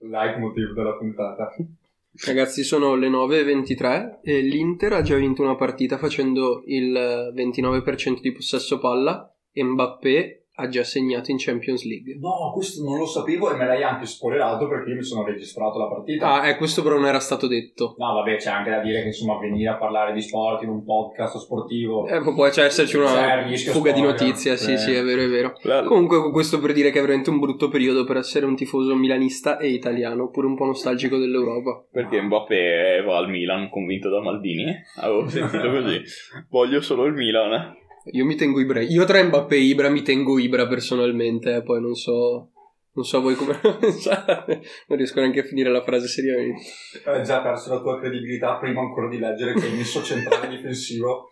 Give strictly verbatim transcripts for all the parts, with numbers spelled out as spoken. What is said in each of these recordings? leitmotiv della puntata. Ragazzi, sono le nove e ventitré e l'Inter ha già vinto una partita facendo il ventinove per cento di possesso palla e Mbappé ha già segnato in Champions League. No, questo non lo sapevo e me l'hai anche spoilerato, perché io mi sono registrato la partita. Ah, eh, questo però non era stato detto. No, vabbè, c'è anche da dire che insomma venire a parlare di sport in un podcast sportivo, eh, può esserci una fuga di notizie, eh. Sì, sì, è vero, è vero. Bello. Comunque questo per dire che è veramente un brutto periodo per essere un tifoso milanista e italiano, pure un po' nostalgico dell'Europa. Perché Mbappé va al Milan convinto da Maldini, avevo sentito così. Voglio solo il Milan. Io mi tengo Ibra. Io tra Mbappé e Ibra mi tengo Ibra personalmente, eh. Poi non so non so voi come pensate. Non riesco neanche a finire la frase seriamente. Hai eh, già perso la tua credibilità prima ancora di leggere che è il messo centrale difensivo.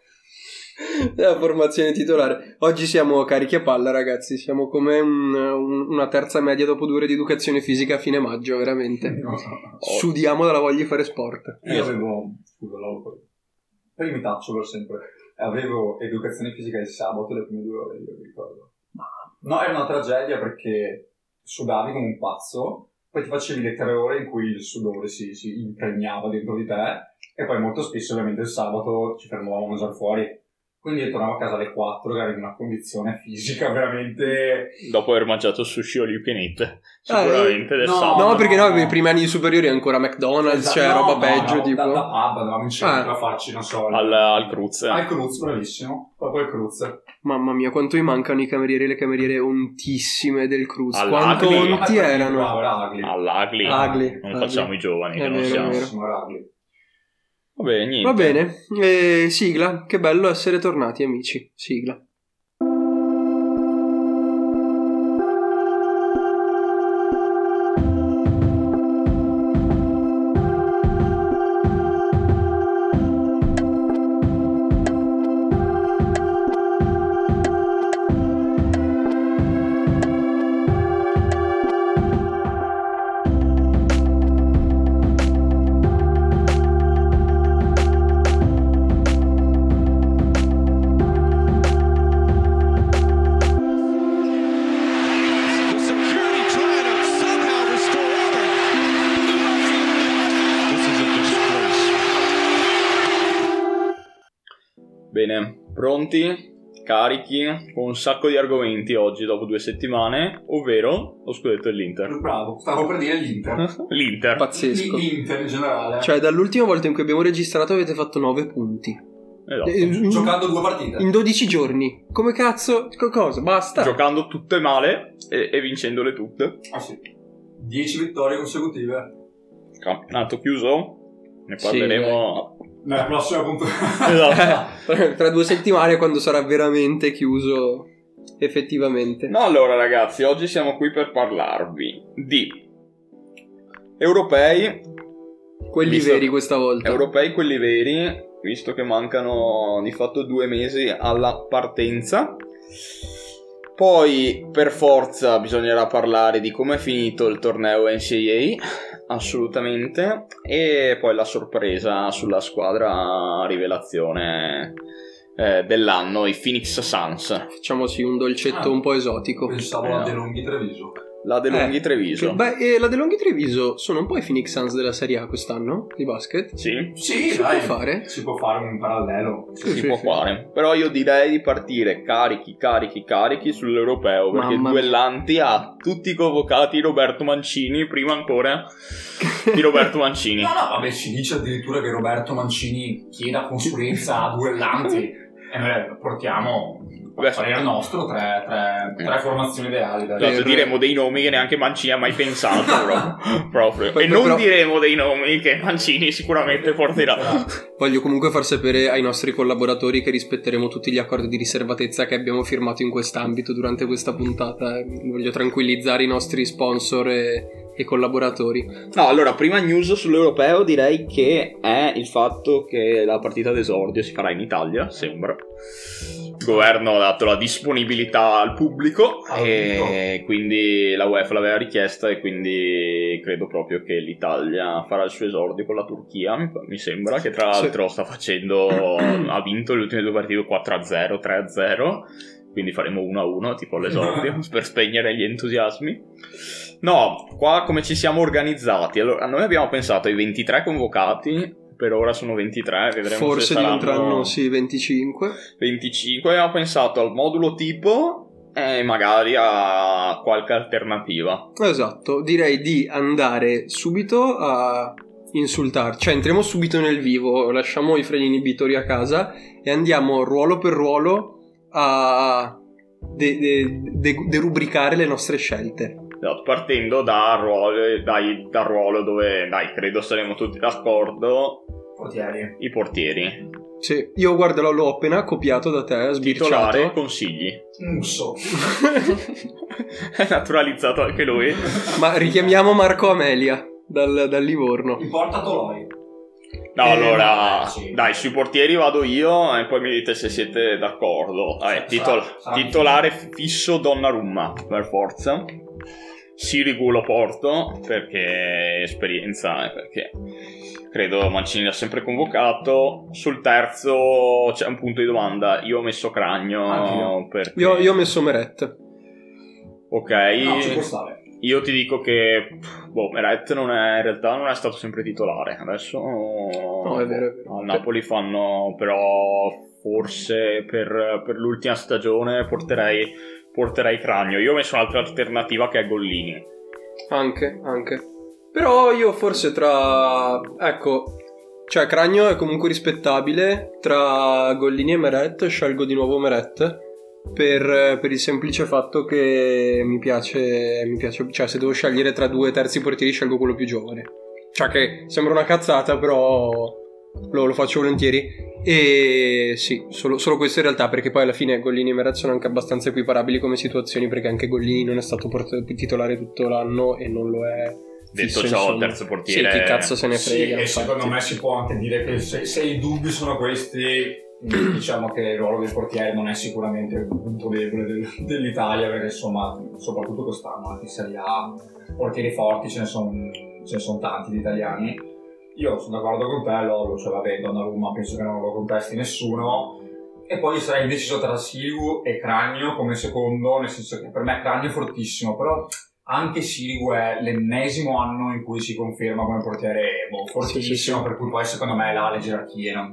La formazione titolare. Oggi siamo carichi a palla, ragazzi. Siamo come un, un, una terza media dopo due ore di educazione fisica a fine maggio, veramente. No. Sudiamo dalla voglia di fare sport. Io avevo... Scusa, l'avevo... Poi mi taccio per sempre. Avevo educazione fisica il sabato, le prime due ore, io mi ricordo. No, era una tragedia perché sudavi come un pazzo, poi ti facevi le tre ore in cui il sudore si, si impregnava dentro di te, e poi molto spesso ovviamente il sabato ci fermavamo a mangiare fuori. Quindi io tornavo a casa alle quattro, ero in una condizione fisica veramente... Dopo aver mangiato sushi all you can eat, sicuramente, ah, del no, sabato. No, perché no, no, nei primi anni superiori ancora McDonald's, esatto, cioè no, roba no, peggio, no, tipo... Da, da pub, andavamo in centro ah. a farci, non so... Al, al Cruz. Al Cruz, bravissimo. Proprio al Cruz. Mamma mia, quanto mi mancano i camerieri e le cameriere ontissime del Cruz. Quanto onti erano. All'Agli. Agli. Non facciamo i giovani, che non siamo. Va bene, niente. Va bene. Eh, sigla, che bello essere tornati, amici. Sigla. Carichi, con un sacco di argomenti oggi dopo due settimane, ovvero lo scudetto dell'Inter. Bravo, stavo per dire l'Inter. L'Inter. Pazzesco. L'Inter in generale. Cioè dall'ultima volta in cui abbiamo registrato avete fatto nove punti. Esatto. Eh, giocando due partite. In dodici giorni. Come cazzo? Cosa? Basta. Giocando tutte male e, e vincendole tutte. Ah sì. dieci vittorie consecutive. Campionato chiuso. Ne parleremo... Sì, nella prossima puntata, esatto. eh, tra due settimane, quando sarà veramente chiuso effettivamente. No, allora ragazzi, oggi siamo qui per parlarvi di europei, quelli veri questa volta, europei quelli veri, visto che mancano di fatto due mesi alla partenza. Poi per forza bisognerà parlare di come è finito il torneo N C A A, assolutamente, e poi la sorpresa sulla squadra rivelazione eh, dell'anno, i Phoenix Suns. Facciamoci un dolcetto ah, un po' esotico. Pensavo eh, la De Longhi Treviso. La De Longhi eh, Treviso. Beh, e la De Longhi Treviso sono un po' i Phoenix Suns della Serie A quest'anno di basket. Sì, sì, si dai, può fare. Si può fare un parallelo. Sì, si sì, può sì. fare. Però io direi di partire carichi, carichi, carichi sull'europeo, perché Mamma duellanti mia. A tutti i convocati Roberto Mancini, prima ancora di Roberto Mancini. No, no, vabbè, si dice addirittura che Roberto Mancini chieda consulenza a duellanti e noi portiamo... Fare il nostro tre, tre, tre formazioni ideali. Dai. Cioè, diremo dei nomi che neanche Mancini ha mai pensato. Proprio. proprio. Poi, e poi, non però... diremo dei nomi che Mancini sicuramente porterà. Voglio comunque far sapere ai nostri collaboratori che rispetteremo tutti gli accordi di riservatezza che abbiamo firmato in quest'ambito durante questa puntata. Voglio tranquillizzare i nostri sponsor e, e collaboratori. No, allora, prima news sull'europeo direi che è il fatto che la partita d'esordio si farà in Italia, sembra. Il governo ha dato la disponibilità al pubblico ah, e no. quindi la UEFA l'aveva richiesta e quindi credo proprio che l'Italia farà il suo esordio con la Turchia, mi sembra, che tra l'altro sì. sta facendo ha vinto le ultime due partite quattro a zero, tre a zero quindi faremo uno a uno tipo all'esordio per spegnere gli entusiasmi. No, qua come ci siamo organizzati? Allora, noi abbiamo pensato ai ventitré convocati, per ora sono ventitré, vedremo forse se saranno... diventeranno sì venticinque. venticinque abbiamo pensato al modulo tipo e magari a qualche alternativa. Esatto, direi di andare subito a insultarci, cioè entriamo subito nel vivo, lasciamo i freni inibitori a casa e andiamo ruolo per ruolo a de- de- de- derubricare le nostre scelte. Esatto, partendo da ruolo, dai, da ruolo dove dai credo saremo tutti d'accordo, portieri. I portieri. Sì, io guarda l'ho appena copiato da te, sbirciato. Titolare, consigli. Musso. È naturalizzato anche lui. Ma richiamiamo Marco Amelia dal, dal Livorno. In porta Toloi. No, eh, allora, sì. Dai, sui portieri vado io e poi mi dite se siete d'accordo. Vabbè, titol- titolare fisso Donnarumma, per forza. Sirigu lo porto perché esperienza, perché credo Mancini l'ha sempre convocato. Sul terzo c'è un punto di domanda. Io ho messo Cragno perché... io, io ho messo Meret. Ok, no, ci può stare. Io ti dico che boh, Meret non è, in realtà non è stato sempre titolare. Adesso no, è vero, è vero. Al Napoli fanno, però forse per, per l'ultima stagione porterei, porterei Cragno. Io ho messo un'altra alternativa che è Gollini. Anche, anche. Però io forse tra... ecco, cioè Cragno è comunque rispettabile. Tra Gollini e Meret scelgo di nuovo Meret. Per, per il semplice fatto che mi piace, mi piace, cioè se devo scegliere tra due terzi portieri scelgo quello più giovane, cioè che sembra una cazzata però lo, lo faccio volentieri. E sì, solo, solo questo in realtà, perché poi alla fine Gollini e Meret sono anche abbastanza equiparabili come situazioni, perché anche Gollini non è stato port- titolare tutto l'anno e non lo è. Detto sì, ciò, il terzo portiere sì, chi cazzo se ne frega. Sì, e secondo me si può anche dire che se, se i dubbi sono questi, diciamo che il ruolo del portiere non è sicuramente il punto debole del, dell'Italia, perché insomma soprattutto quest'anno anche in Serie A portieri forti ce ne sono son tanti di italiani. Io sono d'accordo con te, Lolo, cioè vabbè, Donnarumma penso che non lo contesti nessuno, e poi sarei indeciso tra Sirigu e Cragno come secondo, nel senso che per me Cragno è fortissimo, però anche Sirigu è l'ennesimo anno in cui si conferma come portiere boh, fortissimo, sì, sì, sì. Per cui poi secondo me là le gerarchie no?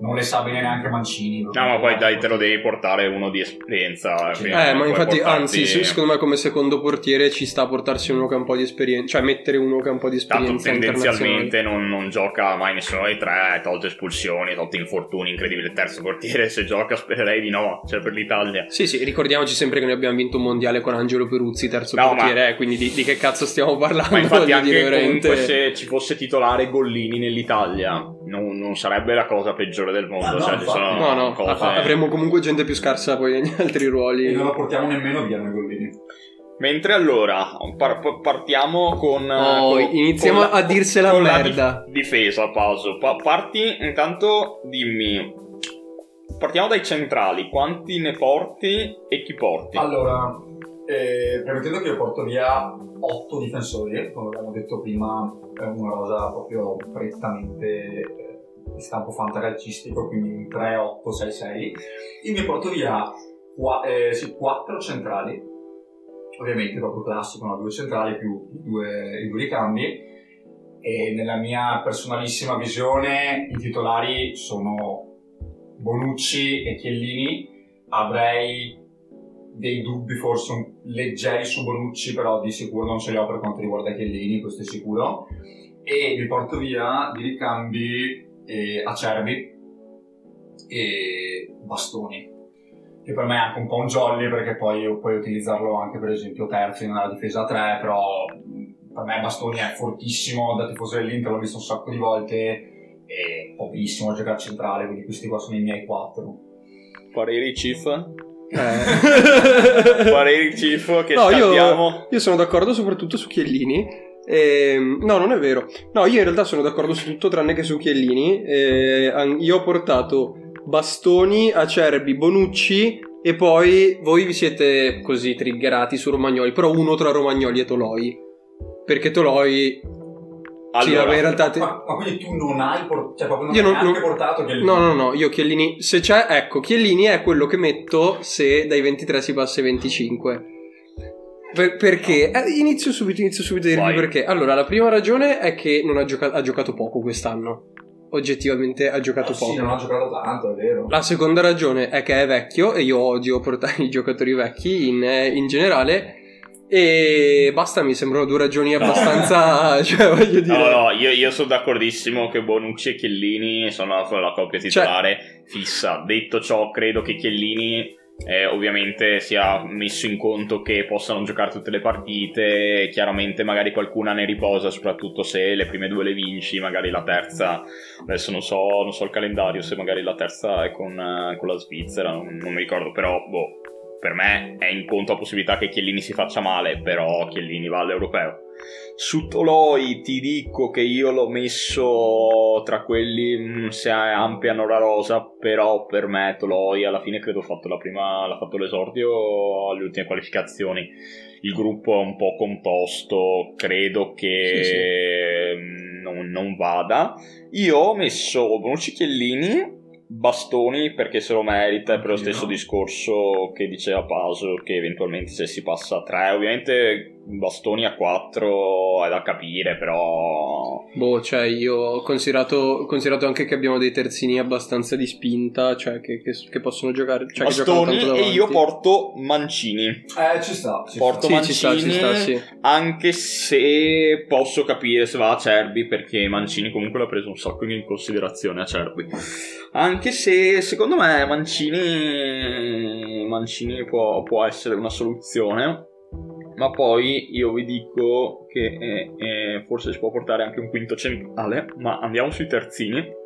Non le sa bene neanche Mancini. No, ma poi dai, te lo devi portare uno di esperienza. Cioè, eh, ma infatti, portarti... anzi, secondo me come secondo portiere ci sta a portarsi uno che ha un po' di esperienza, cioè mettere uno che ha un po' di esperienza. Tanto tendenzialmente non, non gioca mai nessuno dei tre, tolto espulsioni, tolto infortuni, incredibile. Il terzo portiere, se gioca, spererei di no, cioè per l'Italia. Sì, sì, ricordiamoci sempre che noi abbiamo vinto un mondiale con Angelo Peruzzi, terzo no, portiere, ma... quindi di, di che cazzo stiamo parlando? Ma infatti anche veramente... comunque se ci fosse titolare Gollini nell'Italia, non, non sarebbe la cosa peggiore del mondo, no, cioè, no, sono no, no. Cose... avremmo comunque gente più scarsa poi negli altri ruoli e non la portiamo nemmeno via noi Gollini. Mentre allora par- partiamo con, oh, con iniziamo con a la, dirsela con merda la dif- difesa Paso. Pa- parti intanto, dimmi, partiamo dai centrali, quanti ne porti e chi porti? Allora eh, premettendo che io porto via otto difensori, come abbiamo detto prima è una rosa proprio prettamente di stampo fantacalcistico, quindi tre otto sei sei. Io mi porto via quattro eh, sì, centrali, ovviamente proprio classico, no? Due centrali più i due, due ricambi, e nella mia personalissima visione i titolari sono Bonucci e Chiellini. Avrei dei dubbi forse un, leggeri su Bonucci, però di sicuro non ce li ho per quanto riguarda Chiellini, questo è sicuro. E mi porto via di ricambi E Acerbi e Bastoni, che per me è anche un po' un jolly, perché poi io puoi utilizzarlo anche per esempio terzo in una difesa tre, però per me Bastoni è fortissimo, da tifoso dell'Inter l'ho visto un sacco di volte, è pochissimo a giocare centrale, quindi questi qua sono i miei quattro. Pareri Chief? Eh. Pareri Chief che no, io, io sono d'accordo soprattutto su Chiellini. Eh, no, non è vero. No, io in realtà sono d'accordo su tutto tranne che su Chiellini. Eh, io ho portato Bastoni, Acerbi, Bonucci e poi voi vi siete così triggerati su Romagnoli, però uno tra Romagnoli e Toloi, perché Toloi Allora, sì, in realtà te... ma, ma quindi tu non hai port... cioè proprio non io hai non, neanche non... portato Chiellini? No, no, no, io Chiellini, se c'è, ecco, Chiellini è quello che metto se dai ventitré si passa ai venticinque. Per, perché? Eh, inizio subito, inizio subito a dirvi Vai. perché. Allora, la prima ragione è che non ha, gioca- ha giocato poco quest'anno. Oggettivamente ha giocato oh, poco. Sì, non ha giocato tanto, è vero. La seconda ragione è che è vecchio e io odio portare i giocatori vecchi in, in generale. E basta, mi sembrano due ragioni abbastanza. No. Cioè, voglio dire. No, no, io, io sono d'accordissimo che Bonucci e Chiellini sono la, la coppia titolare cioè... fissa. Detto ciò, credo che Chiellini eh, ovviamente sia messo in conto che possano giocare tutte le partite. Chiaramente, magari qualcuna ne riposa, soprattutto se le prime due le vinci, magari la terza. Adesso non so, non so il calendario, se magari la terza è con, con la Svizzera, non, non mi ricordo, però boh. Per me è in conto la possibilità che Chiellini si faccia male, però Chiellini va all'europeo. Su Toloi ti dico che io l'ho messo tra quelli se ampliano la rosa, però per me Toloi alla fine credo ha fatto la prima, l'ha fatto l'esordio alle ultime qualificazioni. Il gruppo è un po' composto, credo che sì, sì. Non, non vada. Io ho messo Bonucci, Chiellini, Bastoni perché se lo merita, per lo stesso discorso che diceva Paso, che eventualmente se si passa a tre, ovviamente Bastoni a quattro è da capire, però boh, cioè io ho considerato, considerato anche che abbiamo dei terzini abbastanza di spinta, cioè che, che, che possono giocare, cioè Bastoni, che e io porto Mancini, eh ci sta, ci porto sì, Mancini ci sta, ci sta, sì. Anche se posso capire se va a Acerbi, perché Mancini comunque l'ha preso un sacco in considerazione, Acerbi, anche Anche se secondo me Mancini, Mancini può, può essere una soluzione, ma poi io vi dico che eh, eh, forse si può portare anche un quinto centrale, ma andiamo sui terzini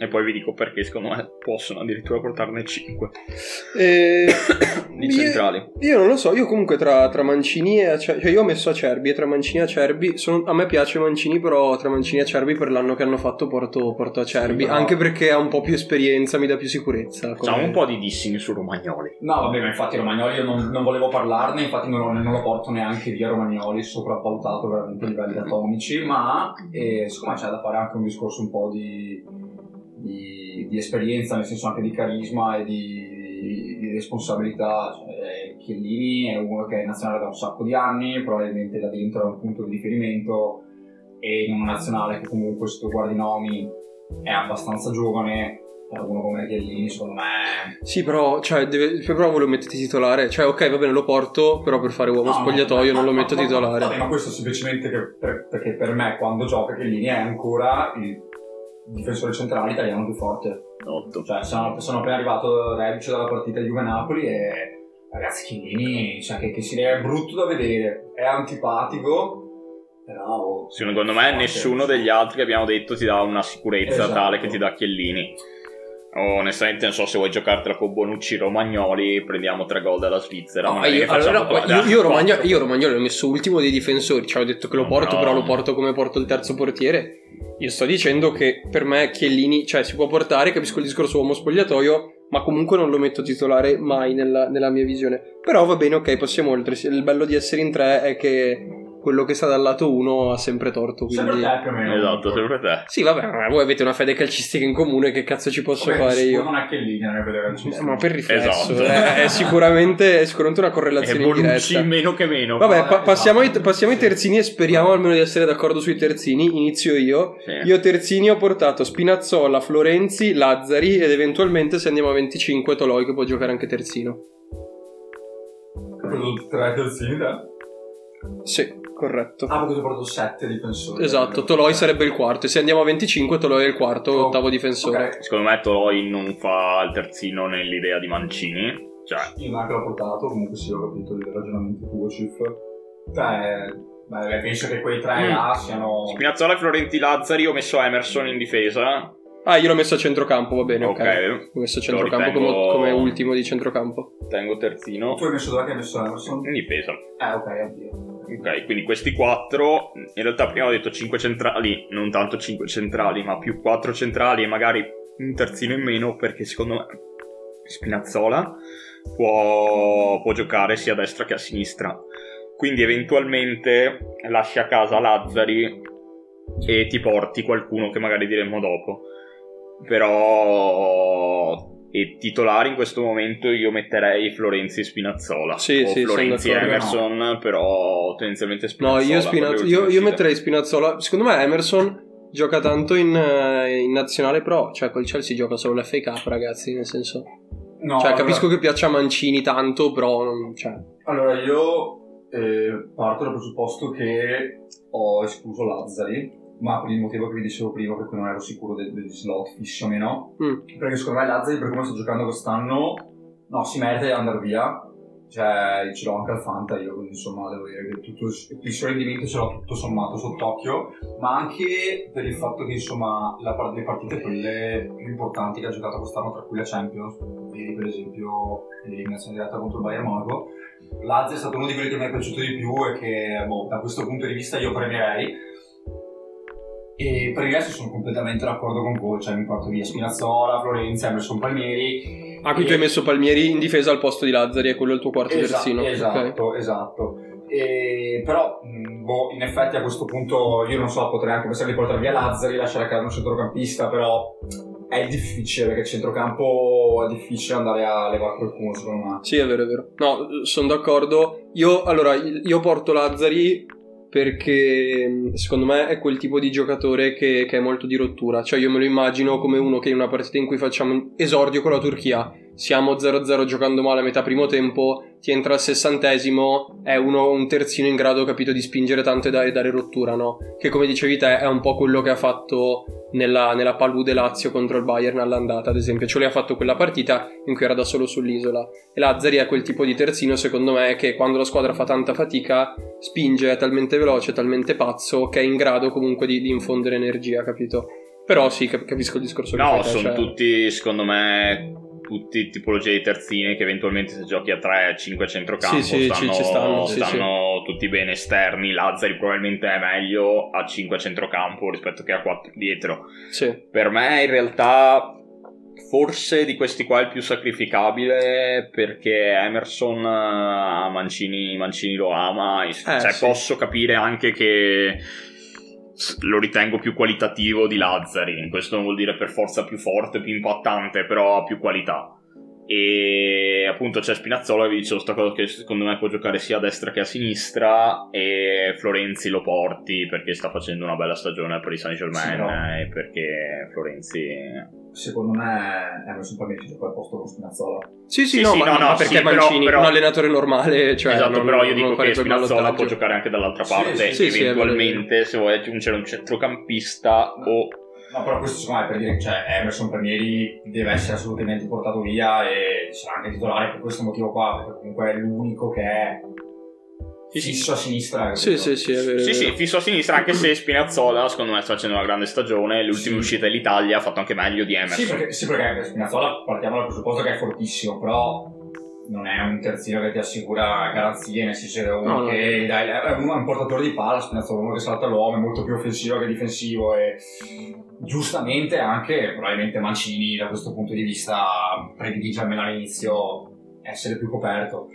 e poi vi dico perché secondo me possono addirittura portarne cinque eh, di centrali. Io, io non lo so, io comunque tra, tra Mancini e Acerbi, cioè io ho messo Acerbi e tra Mancini e Acerbi, sono, a me piace Mancini, però tra Mancini e Acerbi per l'anno che hanno fatto porto, porto Acerbi, sì, però... anche perché ha un po' più esperienza, mi dà più sicurezza. C'ha un po' di dissimi su Romagnoli. No vabbè, ma infatti Romagnoli io non, non volevo parlarne, infatti non, non lo porto neanche via Romagnoli, sopravvalutato veramente a livelli atomici, ma eh, siccome c'è da fare anche un discorso un po' di... Di, di esperienza, nel senso anche di carisma e di, di responsabilità, cioè, Chiellini è uno che è in nazionale da un sacco di anni, probabilmente là dentro è un punto di riferimento, e in una nazionale che comunque se tu guardi i nomi è abbastanza giovane, uno come Chiellini secondo me sì, però cioè deve, però volevo metterti titolare, cioè ok va bene lo porto, però per fare uomo no, spogliatoio no, non ma, lo metto ma, titolare vabbè, ma questo è semplicemente che per, perché per me quando gioca Chiellini è ancora il difensore centrale italiano più forte. Otto. Cioè sono, sono appena arrivato reduce dalla partita di Juve-Napoli e ragazzi Chiellini, cioè che, che si è brutto da vedere, è antipatico, però secondo me nessuno degli altri che abbiamo detto ti dà una sicurezza esatto. Tale che ti dà Chiellini. Oh, onestamente non so se vuoi giocartela con Bonucci, Romagnoli, prendiamo tre gol dalla Svizzera. No, io, allora, io, io, Romagnoli, io Romagnoli l'ho messo ultimo dei difensori, cioè ho detto che lo porto, no. Però lo porto come porto il terzo portiere. Io sto dicendo che per me Chiellini, cioè si può portare, capisco il discorso uomo spogliatoio, ma comunque non lo metto titolare mai nella, nella mia visione. Però va bene, ok, passiamo oltre. Il bello di essere in tre è che quello che sta dal lato uno ha sempre torto, quindi... Sempre te, più o meno. Esatto, sempre te. Sì, vabbè, ma voi avete una fede calcistica in comune, che cazzo ci posso vabbè, fare io? Non è che lì, non è fede calcistica. Eh, ma per riflesso, esatto. è, è, sicuramente, è sicuramente una correlazione in diretta. È meno che meno. Vabbè, pa- passiamo, ai, passiamo ai terzini e speriamo almeno di essere d'accordo sui terzini. Inizio io. Sì. Io terzini ho portato Spinazzola, Florenzi, Lazzari ed eventualmente, se andiamo a venticinque, Toloi, che può giocare anche terzino. Tre terzini, da? Sì. Corretto. Ah, perché ho portato sette difensori. Esatto, Toloi sarebbe il quarto. E se andiamo a venticinque, Toloi è il quarto, oh, ottavo difensore. Okay. Secondo me Toloi non fa il terzino nell'idea di Mancini. Cioè. Io neanche l'ho portato, comunque sì, ho capito il ragionamento tuo, Cif. Beh... Beh, penso che quei tre mm. là siano... Spinazzola, Florenti, Lazzari, ho messo Emerson in difesa. Ah, io l'ho messo a centrocampo, va bene, ok. okay. Ho messo a centrocampo ritengo... come, come ultimo di centrocampo. Tengo terzino. Tu hai messo dove che hai messo Emerson? In difesa. Ah, ok, addio. Ok, quindi questi quattro, in realtà prima ho detto cinque centrali, non tanto cinque centrali, ma più quattro centrali e magari un terzino in meno, perché secondo me Spinazzola può, può giocare sia a destra che a sinistra, quindi eventualmente lascia a casa Lazzari e ti porti qualcuno che magari diremmo dopo, però e titolari in questo momento io metterei Florenzi e Spinazzola, sì, o sì, Florenzi e Emerson, no. Però tendenzialmente Spinazzola. No, io, Spinazz- io, io metterei Spinazzola. Secondo me Emerson gioca tanto in, in nazionale, però cioè col Chelsea gioca solo l'F A Cup, ragazzi, nel senso no, cioè, capisco allora... che piaccia a Mancini tanto, però non, cioè. Allora io eh, parto dal presupposto che ho escluso Lazzari, ma per il motivo che vi dicevo prima, perché non ero sicuro degli de slot fish o meno, mm. perché secondo me Lazzari, per come sto giocando quest'anno, no, si merita di andare via, cioè ce l'ho anche al Fanta io, quindi insomma devo dire che tutto il suo rendimento ce l'ho tutto sommato sott'occhio, ma anche per il fatto che insomma la, le partite quelle più importanti che ha giocato quest'anno, tra cui la Champions, ieri per esempio l'eliminazione diretta contro il Bayern Monaco, Lazzari è stato uno di quelli che mi è piaciuto di più e che boh, da questo punto di vista io premierei. E per il resto sono completamente d'accordo con voi, cioè mi porto via Spinazzola, Florenzi, Emerson, Palmieri. Ah, qui e... tu hai messo Palmieri in difesa al posto di Lazzari, e quello è il tuo quarto terzino. Esatto, esatto, okay. esatto. E... però boh, in effetti a questo punto io non so, potrei anche pensare di portare via Lazzari, lasciare a casa un centrocampista, però è difficile perché il centrocampo è difficile andare a levare qualcuno, secondo me. Sì, è vero, è vero. No, sono d'accordo. Io allora io porto Lazzari perché secondo me è quel tipo di giocatore che, che è molto di rottura, cioè io me lo immagino come uno che in una partita in cui facciamo esordio con la Turchia, siamo zero a zero giocando male a metà primo tempo, ti entra al sessantesimo, è uno un terzino in grado, capito, di spingere tanto e dare, dare rottura, no? Che come dicevi te è un po' quello che ha fatto nella, nella palude Lazio contro il Bayern all'andata, ad esempio, cioè lui ha fatto quella partita in cui era da solo sull'isola, e Lazzari è quel tipo di terzino secondo me che quando la squadra fa tanta fatica spinge, è talmente veloce, è talmente pazzo che è in grado comunque di, di infondere energia, capito? Però sì, cap- capisco il discorso che no, fai, sono cioè... tutti secondo me tutti tipologie di terzini che eventualmente se giochi a tre cinque centrocampo sì, sì, stanno, ci stanno, stanno sì, tutti sì. bene esterni. Lazzari probabilmente è meglio a cinque centrocampo rispetto che a quattro dietro, sì. Per me in realtà forse di questi qua è il più sacrificabile, perché Emerson a Mancini, Mancini lo ama, eh, cioè sì. Posso capire anche che lo ritengo più qualitativo di Lazzari, questo non vuol dire per forza più forte, più impattante, però ha più qualità. E appunto c'è Spinazzola, vi dicevo sta cosa, che secondo me può giocare sia a destra che a sinistra, e Florenzi lo porti perché sta facendo una bella stagione al Paris Saint-Germain, sì, no. E perché Florenzi secondo me è messo un po' meglio gioco al posto con Spinazzola. Sì sì, sì no, sì, ma, no, no, ma perché sì, Mancini però, però... un allenatore normale, cioè esatto, non, però io dico che Spinazzola può giocare anche dall'altra parte, sì, sì, eventualmente sì, se vuoi aggiungere un centrocampista no. o No, però questo secondo me è per dire che cioè, Emerson Palmieri deve essere assolutamente portato via e sarà anche titolare per questo motivo qua, perché comunque è l'unico che è fisso a sinistra. Sì, sì, sì, è vero, sì, sì, fisso a sinistra, anche se Spinazzola secondo me sta facendo una grande stagione, le ultime sì. uscite dell'Italia ha fatto anche meglio di Emerson. Sì, perché, sì, perché Spinazzola partiamo dal presupposto che è fortissimo, però non è un terzino che ti assicura garanzie, nel senso che uno no, che no. Dai, è un portatore di palla, Spinazzola, uno che salta l'uomo, è molto più offensivo che difensivo, e giustamente anche probabilmente Mancini da questo punto di vista predilige almeno all'inizio essere più coperto.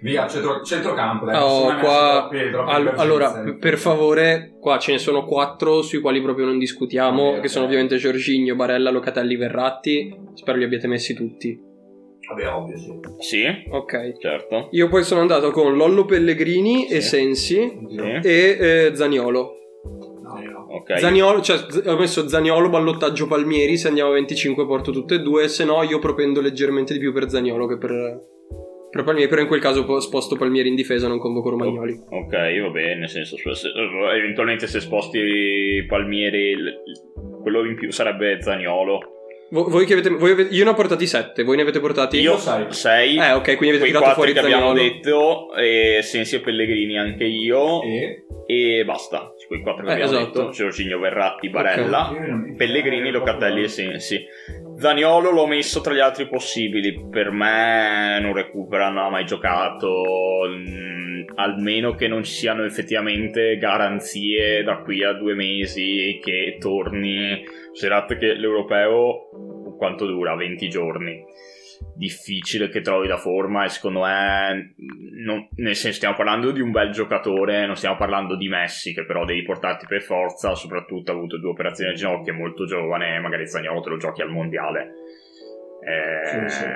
Via, centro, centrocampo dai, oh, qua... Pedro, All- allora per favore, qua ce ne sono quattro sui quali proprio non discutiamo, vabbè, che sono ovviamente Jorginho, Barella, Locatelli, Verratti, spero li abbiate messi tutti. Vabbè, ovvio, sì. Sì, ok, certo. Io poi sono andato con Lollo, Pellegrini sì. e Sensi sì. e eh, Zaniolo. No, okay. Zaniolo, cioè ho messo Zaniolo, ballottaggio Palmieri, se andiamo a venticinque porto tutte e due, se no io propendo leggermente di più per Zaniolo che per, per Palmieri, però in quel caso sposto Palmieri in difesa, non convoco Romagnoli. Ok, va bene, nel senso se, eventualmente se sposti Palmieri quello in più sarebbe Zaniolo. Voi che avete, voi avete, io ne ho portati sette, voi ne avete portati io sei. Eh, ok, quindi avete tirato fuori che Zaniolo. Abbiamo detto e Sensi e Pellegrini anche io e, e basta. Quei quattro che eh, abbiamo esatto. detto: Jorginho, Verratti, Barella, okay. Pellegrini, Locatelli e Sensi. Zaniolo l'ho messo tra gli altri possibili. Per me non recupera, non ha mai giocato. Almeno che non ci siano effettivamente garanzie da qui a due mesi che torni. Considerate che l'europeo quanto dura? venti giorni. difficile che trovi la forma, e secondo me non, nel senso, stiamo parlando di un bel giocatore, non stiamo parlando di Messi che però devi portarti per forza, soprattutto ha avuto due operazioni al ginocchio, è molto giovane, magari Zaniolo te lo giochi al mondiale. Eh... Sì, sì.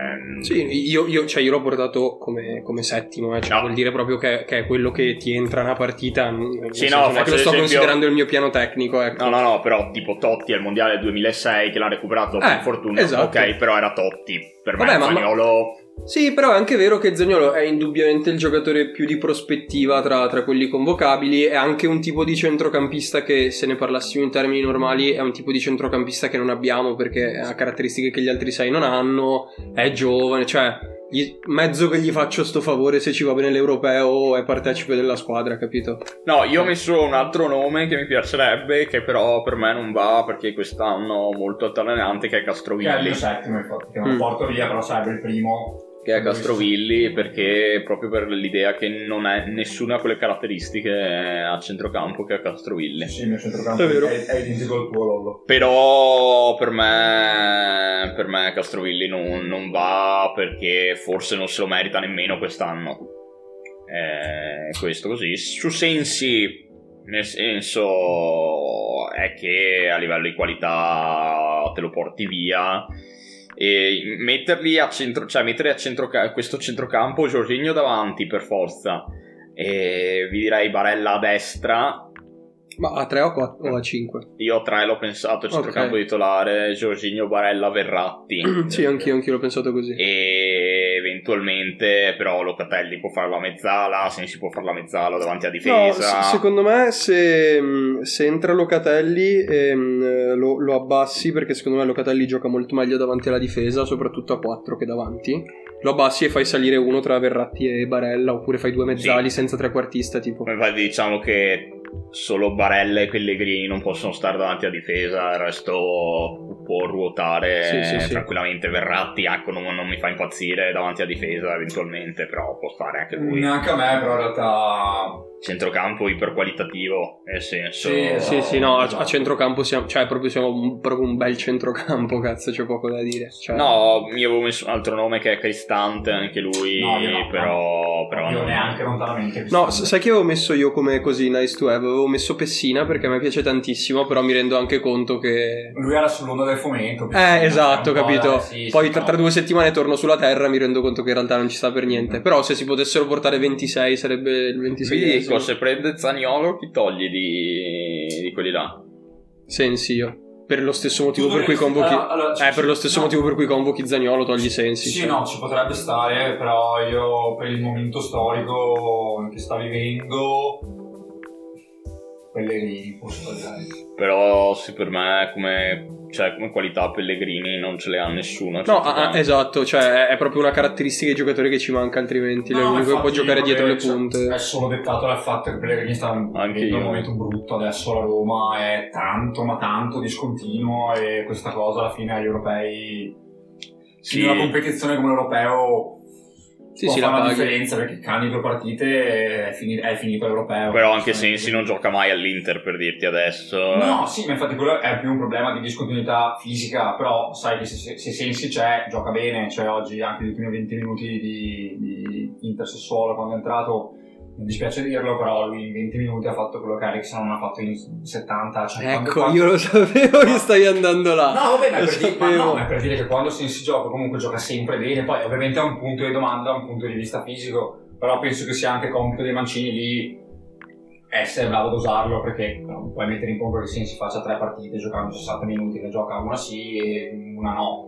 Sì, io, io, cioè, io l'ho portato come, come settimo, eh, cioè, no. Vuol dire proprio che, che è quello che ti entra una partita. Sì, no, non è che lo sto esempio... considerando il mio piano tecnico, ecco. No, no, no, però tipo Totti al mondiale duemilasei che l'ha recuperato per eh, fortuna, esatto. Ok, però era Totti per Vabbè, me Zaniolo... ma... Sì, però è anche vero che Zaniolo è indubbiamente il giocatore più di prospettiva tra, tra quelli convocabili. È anche un tipo di centrocampista che, se ne parlassimo in termini normali, è un tipo di centrocampista che non abbiamo, perché ha caratteristiche che gli altri sei non hanno, è giovane, cioè... Gli, mezzo che gli faccio sto favore se ci va bene l'europeo, è partecipe della squadra, capito? No, io ho messo un altro nome che mi piacerebbe, che però per me non va perché quest'anno molto altalenante, che è Castrovilli, che è il mio settimo, infatti, che non mm. porto via, però sarebbe il primo, che è Castrovilli, perché proprio per l'idea che non è nessuna quelle caratteristiche a centrocampo che ha Castrovilli. Sì, il mio centrocampo è, è, è identico al tuo, Lollo. Però per me, per me Castrovilli non, non va, perché forse non se lo merita nemmeno quest'anno. Eh, questo così. Su Sensi, nel senso è che a livello di qualità te lo porti via. E metterli a centro, cioè mettere a centro questo centrocampo Jorginho davanti per forza, e vi direi Barella a destra, ma a tre o, quattro, o a cinque? Io a tre l'ho pensato, centrocampo okay. Titolare Jorginho, Barella, Verratti. Sì, anch'io, anch'io l'ho pensato così. E eventualmente però Locatelli può fare la mezzala, Sensi può fare la mezzala davanti a difesa. No, s- secondo me se, se entra Locatelli ehm, lo, lo abbassi, perché secondo me Locatelli gioca molto meglio davanti alla difesa, soprattutto a quattro che davanti. Lo abbassi e fai salire uno tra Verratti e Barella, oppure fai due mezzali, sì, senza trequartista tipo. Ma diciamo che solo Barella e Pellegrini non possono stare davanti a difesa, il resto può ruotare sì, sì, sì. tranquillamente. Verratti ecco, non, non mi fa impazzire davanti a difesa eventualmente, però può stare anche lui. Neanche a me, però in realtà centrocampo iperqualitativo, nel senso sì sì, sì no, a, a centrocampo siamo, cioè proprio siamo un, proprio un bel centrocampo, cazzo, c'è poco da dire, cioè... No, io avevo messo un altro nome che è Cristante, anche lui no, no, però no, però io non... neanche lontanamente Cristante. No, sai che avevo messo io come così nice to have, avevo messo Pessina perché a me piace tantissimo, però mi rendo anche conto che lui era sull'onda del fomento, Pessina, eh esatto, capito, da... sì, poi sì, tra, no. tra due settimane torno sulla terra e mi rendo conto che in realtà non ci sta per niente, mm. però se si potessero portare ventisei sarebbe il ventisei. Se prende Zaniolo, chi togli di, di quelli là? Sensi io. Per lo stesso motivo per cui convochi allora, allora, eh, per lo stesso no. motivo per cui convochi Zaniolo, togli Sensi. Sì, cioè. No, ci potrebbe stare, però io per il momento storico che sta vivendo Pellegrini posso togliere. Però sì, per me come, cioè, come qualità Pellegrini non ce le ha nessuno. No, ah, esatto, cioè è proprio una caratteristica dei giocatori che ci manca, altrimenti no, l'unico che può giocare dietro le punte. È solo dettato dal fatto che Pellegrini sta in un momento brutto adesso, la Roma è tanto ma tanto discontinuo, e questa cosa alla fine agli europei sì. in una competizione come l'europeo sì, sì, la una differenza, perché cani due partite è finito, è finito l'europeo. Però anche Sensi non gioca mai all'Inter, per dirti adesso. No, sì, ma infatti quello è più un problema di discontinuità fisica, però sai che se, se Sensi c'è, gioca bene, cioè oggi anche gli ultimi venti minuti di, di Inter Sassuolo quando è entrato, mi dispiace dirlo, però lui in venti minuti ha fatto quello che Eriksen non ha fatto in settanta. Cioè ecco, quando... io lo sapevo che stavi andando là. No, vabbè, ma, per dire, ma no, ma è per dire che quando si, si gioca comunque gioca sempre bene, poi ovviamente è un punto di domanda, un punto di vista fisico, però penso che sia anche compito dei Mancini lì essere bravo ad usarlo, perché non puoi mettere in conto che Sensi faccia tre partite giocando sessanta minuti, che gioca una sì e una no.